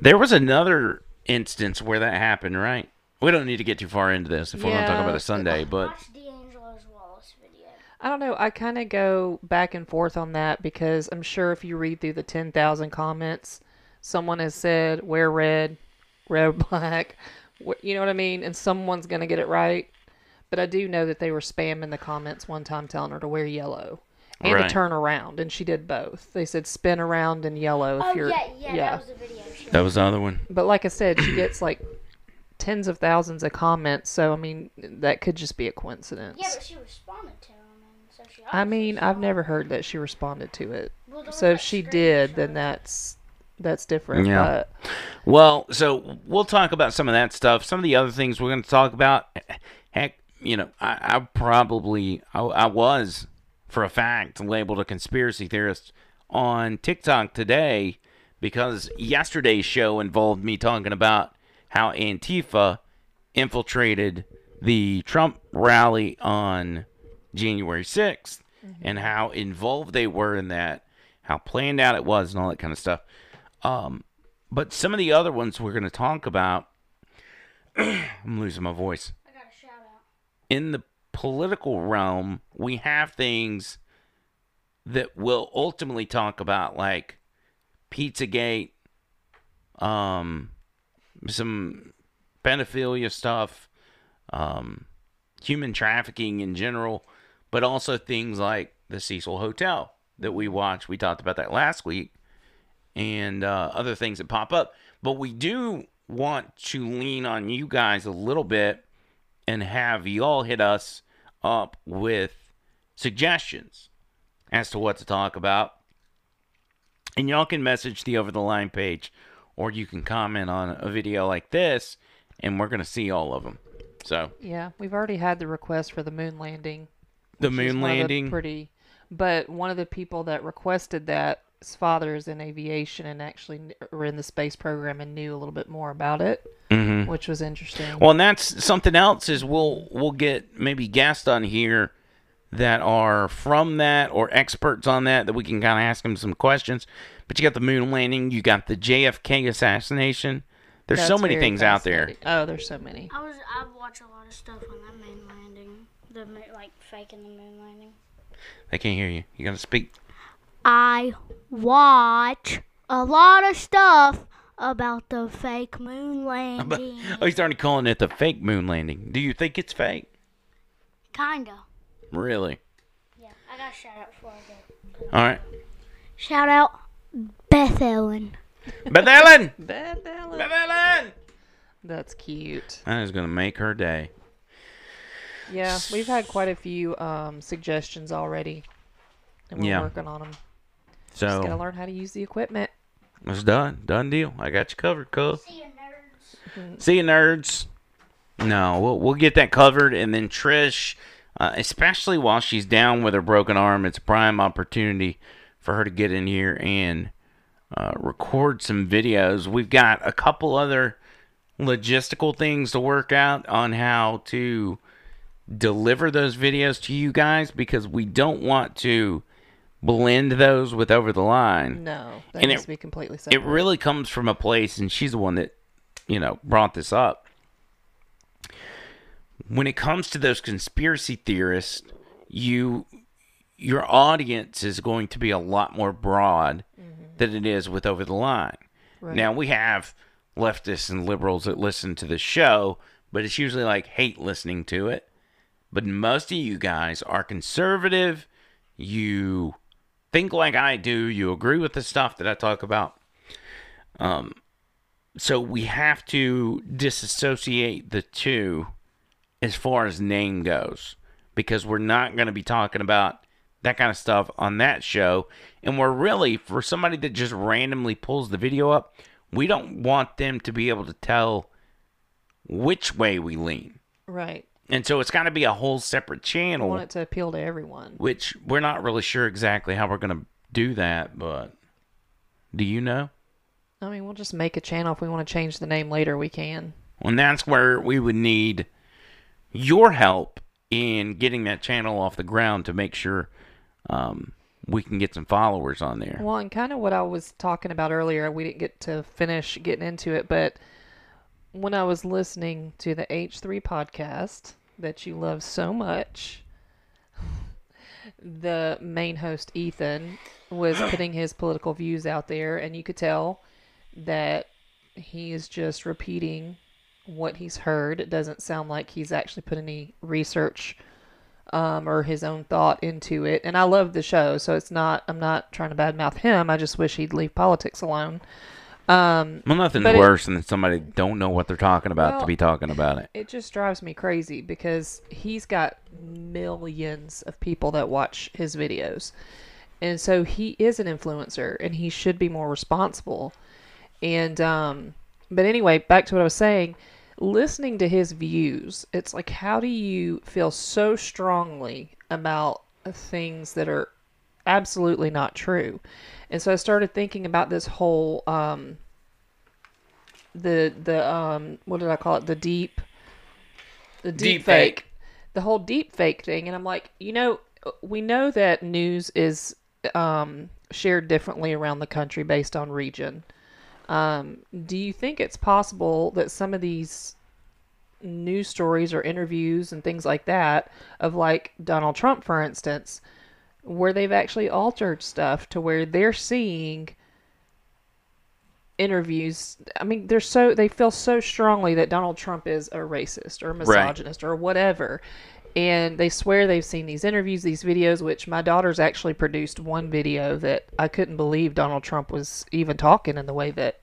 There was another instance where that happened, right? We don't need to get too far into this if yeah. we want to talk about a Sunday, but... Watch D'Angelo's Wallace video. I don't know. I kind of go back and forth on that because I'm sure if you read through the ten thousand comments, someone has said, wear red, red, black, you know what I mean? And someone's going to get it right. But I do know that they were spamming the comments one time telling her to wear yellow. And right. to turn around, and she did both. They said spin around and yellow. If oh, you're, yeah, yeah, yeah, that was the video. She that was the other one. But like I said, she gets like tens of thousands of comments, so I mean, that could just be a coincidence. Yeah, but she responded to them, and so she I mean, I've never heard that she responded to it. Well, so if she did, then that's that's different. Yeah. But... Well, so we'll talk about some of that stuff. Some of the other things we're going to talk about, heck, you know, I, I probably, I, I was... for a fact, labeled a conspiracy theorist on TikTok today because yesterday's show involved me talking about how Antifa infiltrated the Trump rally on January sixth mm-hmm. and how involved they were in that, how planned out it was and all that kind of stuff. Um, but some of the other ones we're going to talk about, I'm losing my voice. I got a shout out. In the political realm, we have things that we'll ultimately talk about, like Pizzagate, um, some pedophilia stuff, um, human trafficking in general, but also things like the Cecil Hotel that we watched. We talked about that last week, and uh, other things that pop up. But we do want to lean on you guys a little bit and have y'all hit us up with suggestions as to what to talk about. And y'all can message the Over the Line page, or you can comment on a video like this, and we're going to see all of them. So yeah, we've already had the request for the moon landing. The moon landing. Pretty, but one of the people that requested that, his father is in aviation and actually were in the space program and knew a little bit more about it, mm-hmm. which was interesting. Well, and that's something else is we'll we'll get maybe guests on here that are from that or experts on that that we can kind of ask them some questions. But you got the moon landing, you got the J F K assassination. There's that's so many things out there. Oh, there's so many. I was I watch a lot of stuff on that moon landing, the like faking the moon landing. They can't hear you. You gotta speak. I watch a lot of stuff about the fake moon landing. Oh, he's already calling it the fake moon landing. Do you think it's fake? Kinda. Really? Yeah, I got a shout out for it. All right. Shout out Beth Ellen. Beth Ellen! Beth Ellen! Beth Ellen! That's cute. That is going to make her day. Yeah, we've had quite a few um, suggestions already. And we're yeah. working on them. So, just gotta learn how to use the equipment. It's done. Done deal. I got you covered, cuz. See you, nerds. See you, nerds. No, we'll, we'll get that covered. And then Trish, uh, especially while she's down with her broken arm, it's a prime opportunity for her to get in here and uh, record some videos. We've got a couple other logistical things to work out on how to deliver those videos to you guys because we don't want to blend those with Over the Line. No, that needs to be completely separate. It really comes from a place, and she's the one that, you know, brought this up. When it comes to those conspiracy theorists, you, your audience is going to be a lot more broad mm-hmm. than it is with Over the Line. Right. Now, we have leftists and liberals that listen to the show, but it's usually like hate listening to it. But most of you guys are conservative. You think like I do. You agree with the stuff that I talk about. Um, so we have to disassociate the two as far as name goes, because we're not going to be talking about that kind of stuff on that show. And we're really, for somebody that just randomly pulls the video up, we don't want them to be able to tell which way we lean. Right. And so it's got to be a whole separate channel. I want it to appeal to everyone. Which we're not really sure exactly how we're going to do that, but do you know? I mean, we'll just make a channel. If we want to change the name later, we can. And that's where we would need your help in getting that channel off the ground to make sure um, we can get some followers on there. Well, and kind of what I was talking about earlier, we didn't get to finish getting into it, but when I was listening to the H three podcast that you love so much, the main host, Ethan, was putting his political views out there, and you could tell that he is just repeating what he's heard. It doesn't sound like he's actually put any research um, or his own thought into it. And I love the show, so it's not, I'm not trying to badmouth him. I just wish he'd leave politics alone. Um, well, nothing's worse it, than somebody don't know what they're talking about well, to be talking about it. It just drives me crazy because he's got millions of people that watch his videos. And so he is an influencer and he should be more responsible. And, um, but anyway, back to what I was saying, listening to his views, it's like, how do you feel so strongly about things that are absolutely not true? And so I started thinking about this whole, um, the, the, um, what did I call it? The deep, the deep, deep fake, fake, the whole deep fake thing. And I'm like, you know, we know that news is, um, shared differently around the country based on region. Um, do you think it's possible that some of these news stories or interviews and things like that of like Donald Trump, for instance, where they've actually altered stuff to where they're seeing interviews. I mean, they're so, they feel so strongly that Donald Trump is a racist or a misogynist, right, or whatever. And they swear they've seen these interviews, these videos, which my daughter's actually produced one video that I couldn't believe Donald Trump was even talking in the way that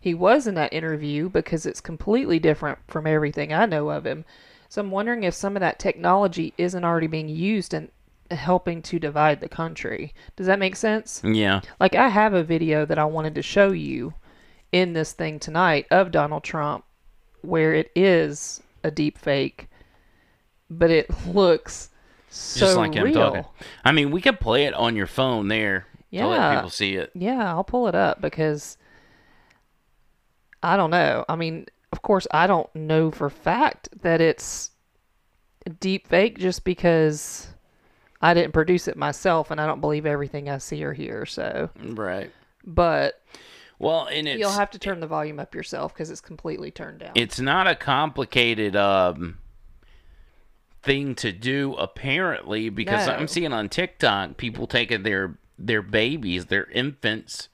he was in that interview because it's completely different from everything I know of him. So I'm wondering if some of that technology isn't already being used and helping to divide the country. Does that make sense? Yeah. Like I have a video that I wanted to show you in this thing tonight of Donald Trump where it is a deep fake, but it looks so just like real. Him talking. I mean, we could play it on your phone there. Yeah. To let people see it. Yeah, I'll pull it up because I don't know. I mean, of course I don't know for fact that it's a deep fake just because I didn't produce it myself, and I don't believe everything I see or hear. So right, but well, and it's, you'll have to turn it, the volume up yourself because it's completely turned down. It's not a complicated um, thing to do, apparently, because no. I'm seeing on TikTok people taking their their babies, their infants,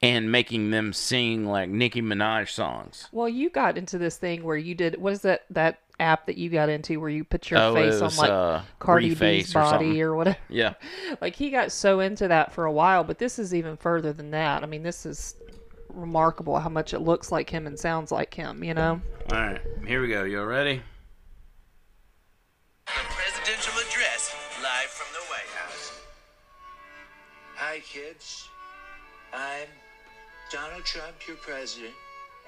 and making them sing like Nicki Minaj songs. Well, you got into this thing where you did what is that that. app that you got into where you put your oh, face was, on like uh, Cardi B's body or, or whatever. Yeah. Like he got so into that for a while, but this is even further than that. I mean, this is remarkable how much it looks like him and sounds like him, you know? All right, here we go. You all ready? The presidential address live from the White House. Hi, kids. I'm Donald Trump, your president,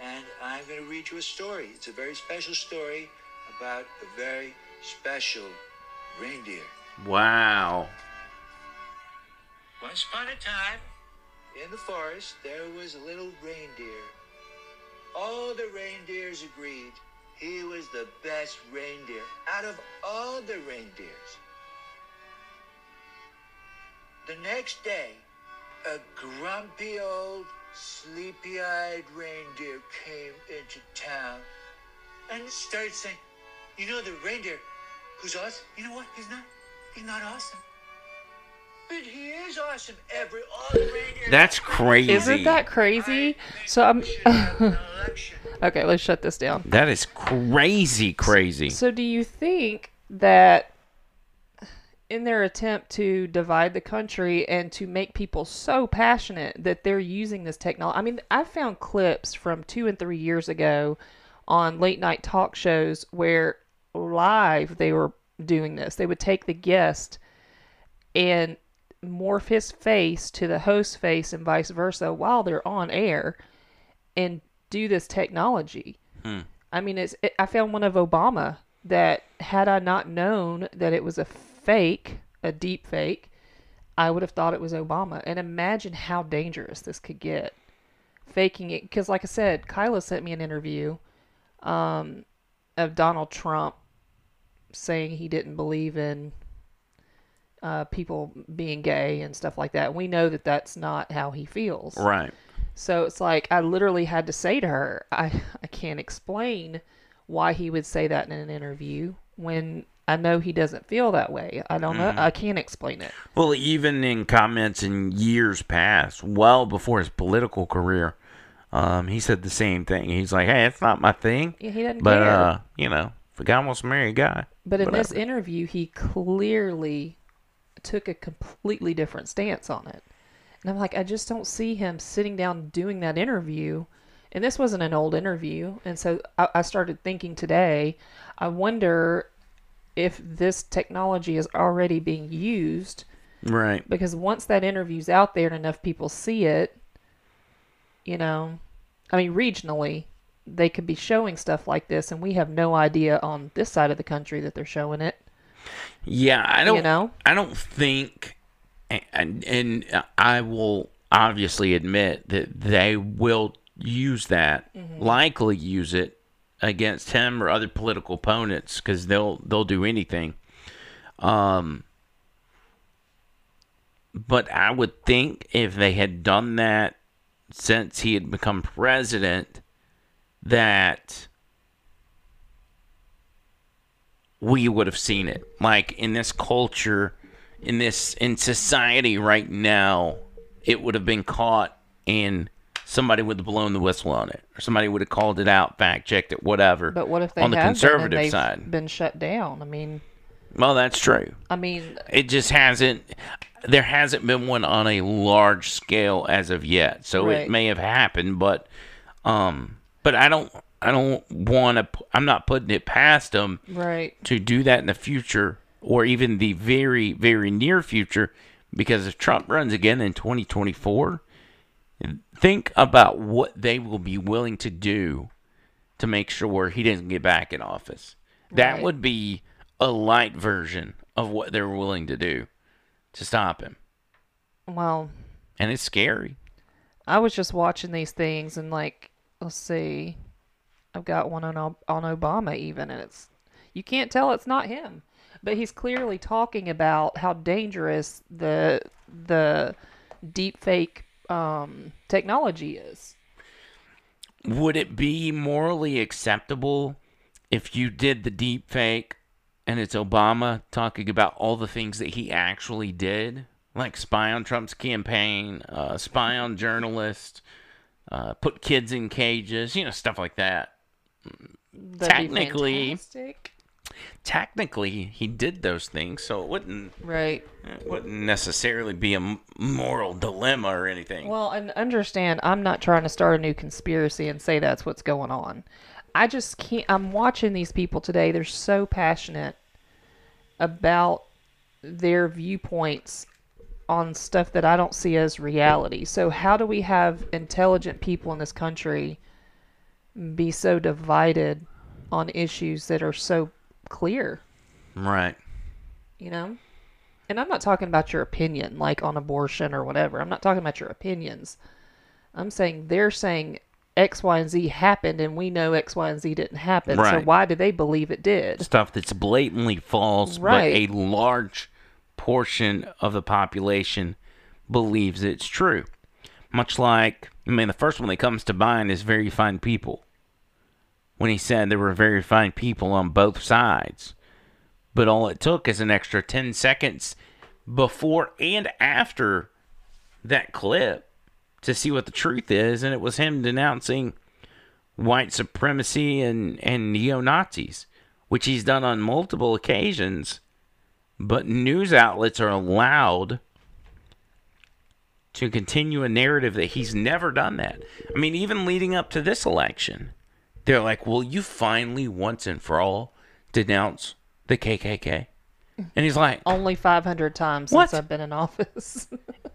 and I'm going to read you a story. It's a very special story about a very special reindeer. Wow. Once upon a time, in the forest, there was a little reindeer. All the reindeers agreed he was the best reindeer out of all the reindeers. The next day, a grumpy old, sleepy-eyed reindeer came into town and started saying, you know the reindeer who's awesome? You know what? He's not. He's not awesome. But he is awesome. Every all the reindeer. That's crazy. Isn't that crazy? So I'm. Okay, let's shut this down. That is crazy, crazy. So, so do you think that in their attempt to divide the country and to make people so passionate that they're using this technology? I mean, I found clips from two and three years ago on late night talk shows where live they were doing this. They would take the guest and morph his face to the host's face and vice versa while they're on air and do this technology. Hmm. I mean, it's. It, I found one of Obama that had I not known that it was a fake, a deep fake, I would have thought it was Obama. And imagine how dangerous this could get, faking it. Because like I said, Kyla sent me an interview um, of Donald Trump saying he didn't believe in uh, people being gay and stuff like that. We know that that's not how he feels. Right. So it's like, I literally had to say to her, I, I can't explain why he would say that in an interview when I know he doesn't feel that way. I don't mm. know. I can't explain it. Well, even in comments in years past, well before his political career, um, he said the same thing. He's like, hey, it's not my thing. Yeah, he doesn't but, care. But, uh, you know, if a guy wants to marry a guy. But in whatever. This interview, he clearly took a completely different stance on it. And I'm like, I just don't see him sitting down doing that interview. And this wasn't an old interview. And so I, I started thinking today, I wonder if this technology is already being used. Right. Because once that interview's out there and enough people see it, you know, I mean, regionally, they could be showing stuff like this. And we have no idea on this side of the country that they're showing it. Yeah, I don't, you know? I don't think... And, and I will obviously admit that they will use that, mm-hmm. likely use it against him or other political opponents because they'll they'll do anything. Um, but I would think if they had done that since he had become president, that we would have seen it. Like in this culture. In this, in society right now, it would have been caught and somebody would have blown the whistle on it. Or somebody would have called it out, fact-checked it, whatever. But what if they on the conservative been, side? Been shut down? I mean... Well, that's true. I mean... It just hasn't... There hasn't been one on a large scale as of yet. So right. It may have happened, but... um, But I don't... I don't want to... I'm not putting it past them right. to do that in the future... Or even the very, very near future, because if Trump runs again in twenty twenty-four, think about what they will be willing to do to make sure he doesn't get back in office. That right. would be a light version of what they're willing to do to stop him. Well. And it's scary. I was just watching these things and like, let's see. I've got one on, on Obama even, and it's, you can't tell it's not him. But he's clearly talking about how dangerous the the deep fake um, technology is. Would it be morally acceptable if you did the deep fake and it's Obama talking about all the things that he actually did? Like spy on Trump's campaign, uh, spy on journalists, uh, put kids in cages, you know, stuff like that. That'd technically... be fantastic. Technically, he did those things, so it wouldn't right. It wouldn't necessarily be a moral dilemma or anything. Well, and understand, I'm not trying to start a new conspiracy and say that's what's going on. I just can't. I'm watching these people today. They're so passionate about their viewpoints on stuff that I don't see as reality. So how do we have intelligent people in this country be so divided on issues that are so clear, right? You know, and I'm not talking about your opinion, like on abortion or whatever. I'm not talking about your opinions. I'm saying they're saying X, Y, and Z happened, and we know X, Y, and Z didn't happen. Right. So why do they believe it did? Stuff that's blatantly false, right. But a large portion of the population believes it's true. Much like, I mean, the first one that comes to mind is very fine people. When he said there were very fine people on both sides. But all it took is an extra ten seconds before and after that clip to see what the truth is. And it was him denouncing white supremacy and, and neo-Nazis, which he's done on multiple occasions. But news outlets are allowed to continue a narrative that he's never done that. I mean, even leading up to this election... They're like, will you finally once and for all denounce the K K K? And he's like... Only five hundred times what? Since I've been in office.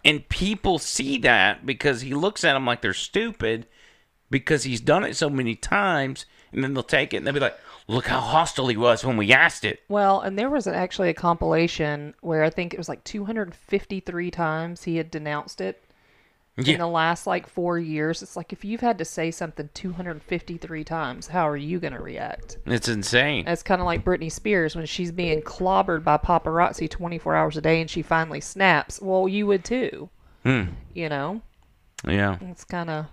And people see that because he looks at them like they're stupid because he's done it so many times and then they'll take it and they'll be like, look how hostile he was when we asked it. Well, and there was actually a compilation where I think it was like two hundred fifty-three times he had denounced it. Yeah. In the last like four years, it's like if you've had to say something two hundred fifty-three times, how are you going to react? It's insane. It's kind of like Britney Spears when she's being clobbered by paparazzi twenty-four hours a day and she finally snaps. Well, you would too. Hmm. You know? Yeah. It's kind of,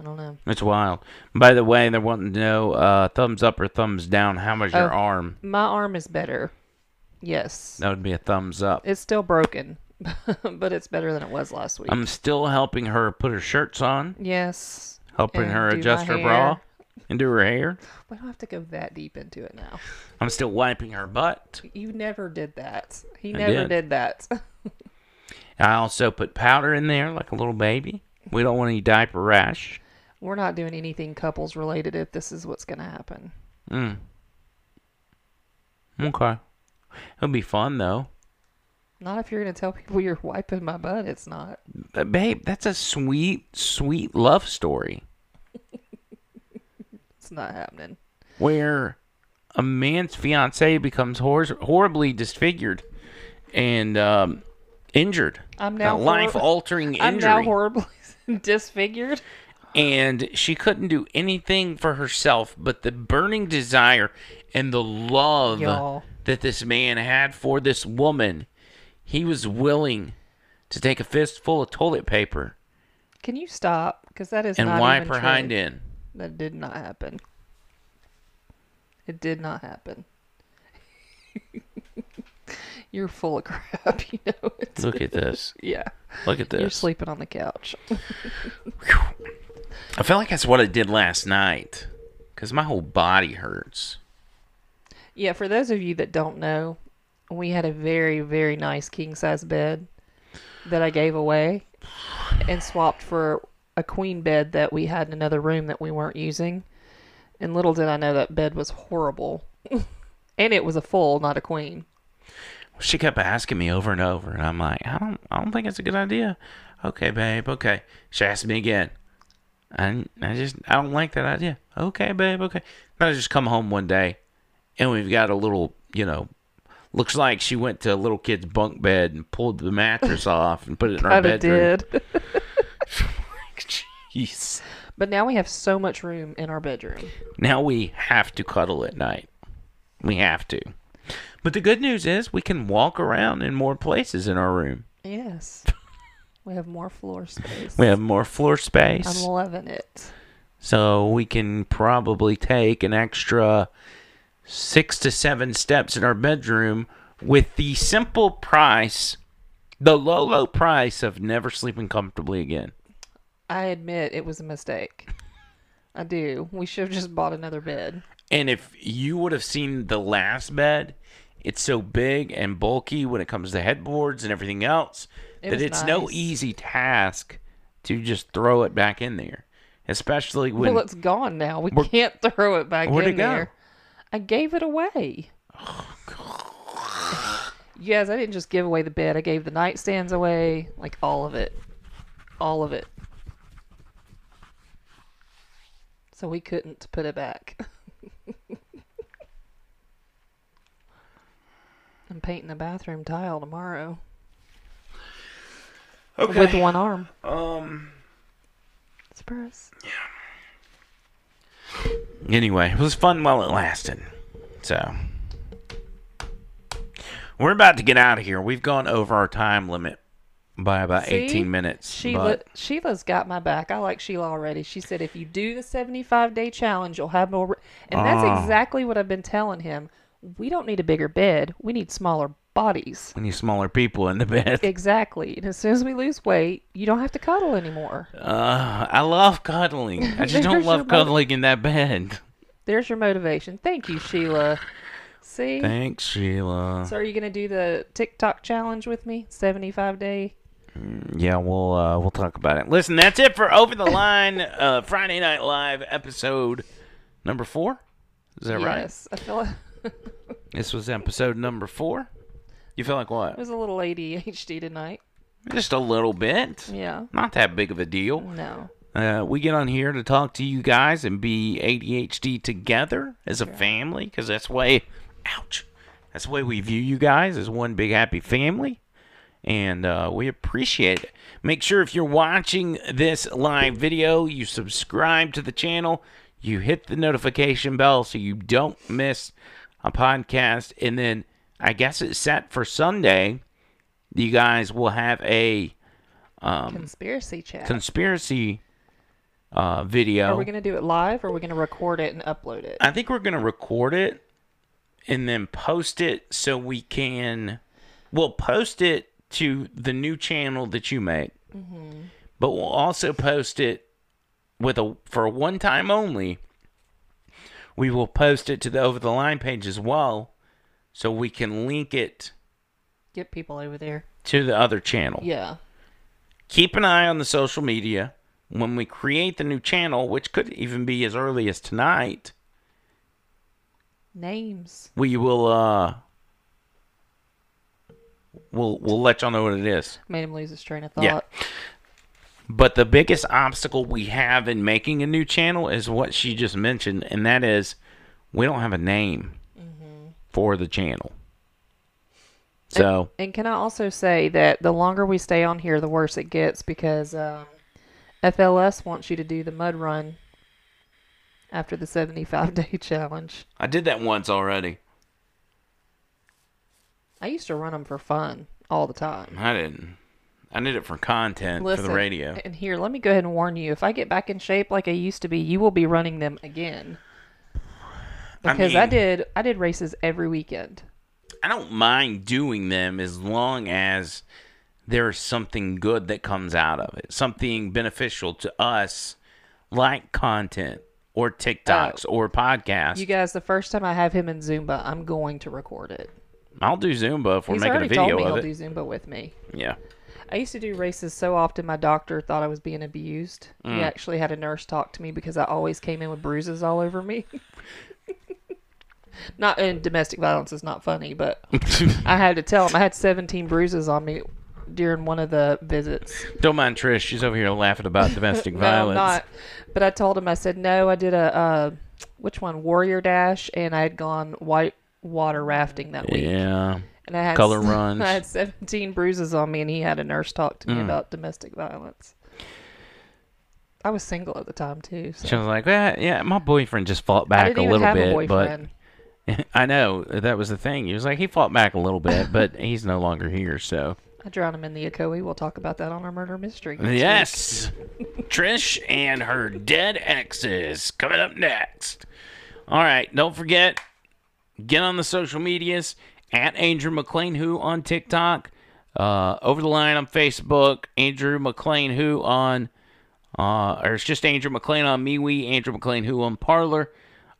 I don't know. It's wild. By the way, they're wanting to know uh, thumbs up or thumbs down. How was your oh, arm? My arm is better. Yes. That would be a thumbs up. It's still broken. But it's better than it was last week. I'm still helping her put her shirts on. Yes. Helping her adjust her bra and do her hair. We don't have to go that deep into it now. I'm still wiping her butt. You never did that. He never did that. I also put powder in there like a little baby. We don't want any diaper rash. We're not doing anything couples related if this is what's going to happen. Mm. Okay. It'll be fun, though. Not if you're going to tell people you're wiping my butt, it's not. But babe, that's a sweet, sweet love story. It's not happening. Where a man's fiancée becomes hor horribly disfigured and um, injured. I'm now life-altering injury. I'm now horribly disfigured. And she couldn't do anything for herself, but the burning desire and the love Y'all. that this man had for this woman... He was willing to take a fistful of toilet paper. Can you stop? Because that is not even true. And wipe her hind end. That did not happen. It did not happen. You're full of crap. You know it. Look at this. Yeah. Look at this. You're sleeping on the couch. I feel like that's what I did last night. Because my whole body hurts. Yeah, for those of you that don't know... We had a very, very nice king-size bed that I gave away and swapped for a queen bed that we had in another room that we weren't using. And little did I know that bed was horrible. And it was a full, not a queen. She kept asking me over and over, and I'm like, I don't, I don't think it's a good idea. Okay, babe, okay. She asked me again. I, I just, I don't like that idea. Okay, babe, okay. But I just come home one day, and we've got a little, you know, looks like she went to a little kid's bunk bed and pulled the mattress off and put it in her bedroom. Kind of did. Jeez. But now we have so much room in our bedroom. Now we have to cuddle at night. We have to. But the good news is we can walk around in more places in our room. Yes. We have more floor space. We have more floor space. I'm loving it. So we can probably take an extra... six to seven steps in our bedroom with the simple price, the low, low price of never sleeping comfortably again. I admit it was a mistake. I do. We should have just bought another bed. And if you would have seen the last bed, it's so big and bulky when it comes to headboards and everything else it that it's nice. No easy task to just throw it back in there. Especially when... Well, it's gone now. We can't throw it back in there. Go? I gave it away. Yes, I didn't just give away the bed. I gave the nightstands away. Like, all of it. All of it. So we couldn't put it back. I'm painting the bathroom tile tomorrow. Okay. With one arm. Um. Surprise. Yeah. Anyway, it was fun while it lasted. So, we're about to get out of here. We've gone over our time limit by about See? eighteen minutes. Sheila, but... Sheila's got my back. I like Sheila already. She said, if you do the seventy-five day challenge, you'll have more. And oh. that's exactly what I've been telling him. We don't need a bigger bed. We need smaller bodies. We need smaller people in the bed. Exactly. And as soon as we lose weight, you don't have to cuddle anymore. Uh, I love cuddling. I just don't love cuddling in that bed. There's your motivation. Thank you, Sheila. See? Thanks, Sheila. So are you going to do the TikTok challenge with me? seventy-five day? Yeah, we'll, uh, we'll talk about it. Listen, that's it for Over the Line uh, Friday Night Live episode number four. Is that yes, right? Yes. I feel like... This was episode number four. You feel like what? It was a little A D H D tonight. Just a little bit. Yeah. Not that big of a deal. No. Uh, we get on here to talk to you guys and be A D H D together as a family, because that's the way, ouch, that's the way we view you guys, as one big happy family. And uh, we appreciate it. Make sure if you're watching this live video, you subscribe to the channel. You hit the notification bell so you don't miss a podcast. And then I guess it's set for Sunday. You guys will have a um, conspiracy chat. Conspiracy uh, video. Are we going to do it live, or are we going to record it and upload it? I think we're going to record it and then post it so we can... We'll post it to the new channel that you make, mm-hmm. but we'll also post it with a for one time only. We will post it to the Over the Line page as well, so we can link it. Get people over there to the other channel. Yeah. Keep an eye on the social media when we create the new channel, which could even be as early as tonight. Names. We will. Uh, We'll we'll let y'all know what it is. Made him lose his train of thought. Yeah. But the biggest obstacle we have in making a new channel is what she just mentioned, and that is we don't have a name mm-hmm. for the channel. So and, and can I also say that the longer we stay on here, the worse it gets, because um, F L S wants you to do the mud run after the seventy-five day challenge. I did that once already. I used to run them for fun all the time. I didn't. I did it for content. Listen, for the radio. And here, let me go ahead and warn you. If I get back in shape like I used to be, you will be running them again. Because I, mean, I did I did races every weekend. I don't mind doing them as long as there's something good that comes out of it. Something beneficial to us, like content or TikToks oh, or podcasts. You guys, the first time I have him in Zumba, I'm going to record it. I'll do Zumba if we're He's making a video told me of it. He's already do Zumba with me. Yeah. I used to do races so often my doctor thought I was being abused. Mm. He actually had a nurse talk to me because I always came in with bruises all over me. Not in domestic violence is not funny, but I had to tell him I had seventeen bruises on me during one of the visits. Don't mind Trish. She's over here laughing about domestic no, violence. I'm not. But I told him, I said, no, I did a, uh, which one? Warrior Dash, and I had gone white. water rafting that week. Yeah. And I had color runs. I had seventeen bruises on me, and he had a nurse talk to me mm. about domestic violence. I was single at the time too. So. She was like, eh, "Yeah, my boyfriend just fought back I didn't a even little have bit, a boyfriend. But I know that was the thing. He was like, he fought back a little bit, but he's no longer here, so." I drowned him in the Ocoee. We'll talk about that on our murder mystery. Yes, Trish and her dead exes coming up next. All right, don't forget. Get on the social medias at Andrew McLean Who on TikTok, uh, Over the Line on Facebook, Andrew McLean Who on, uh, or it's just Andrew McLean on MeWe, Andrew McLean Who on Parler.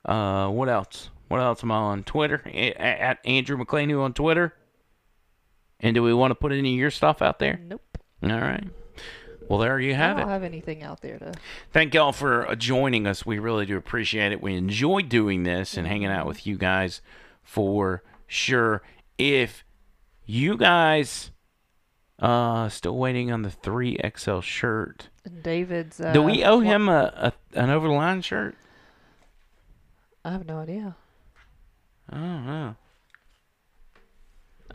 Uh, what else? What else am I on Twitter? A at Andrew McLean Who on Twitter. And do we want to put any of your stuff out there? Nope. All right. Well, there you have it. I don't it. have anything out there to... Thank y'all for joining us. We really do appreciate it. We enjoy doing this and hanging out with you guys for sure. If you guys uh still waiting on the three X L shirt... David's... Uh, do we owe what? him a, a an Over the Line shirt? I have no idea. I don't know.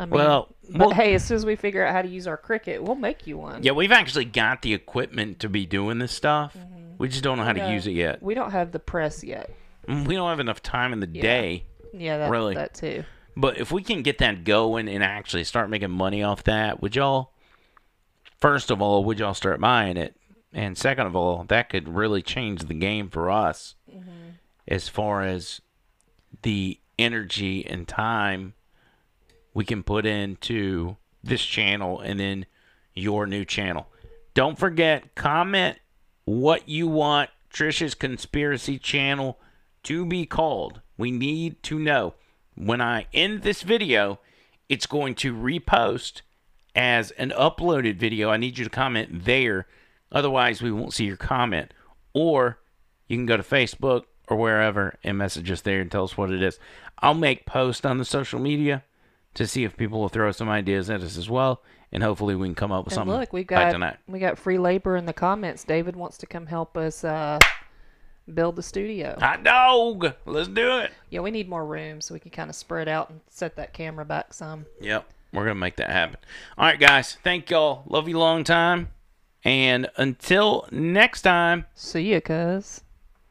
I mean, well, but well, hey, as soon as we figure out how to use our Cricut, we'll make you one. Yeah, we've actually got the equipment to be doing this stuff. Mm-hmm. We just don't know how no, to use it yet. We don't have the press yet. We don't have enough time in the yeah. day. Yeah, that, really. that too. But if we can get that going and actually start making money off that, would y'all, first of all, would y'all start buying it? And second of all, that could really change the game for us mm-hmm. as far as the energy and time we can put into this channel and then your new channel. Don't forget, comment what you want Trish's conspiracy channel to be called. We need to know. When I end this video, it's going to repost as an uploaded video. I need you to comment there. Otherwise, we won't see your comment. Or you can go to Facebook or wherever and message us there and tell us what it is. I'll make posts on the social media to see if people will throw some ideas at us as well, and hopefully we can come up with and something. Look, we've got tonight. we got free labor in the comments. David wants to come help us uh, build the studio. Hot dog, let's do it. Yeah, we need more room so we can kind of spread out and set that camera back some. Yep, we're gonna make that happen. All right, guys, thank y'all. Love you long time, and until next time. See ya, cuz.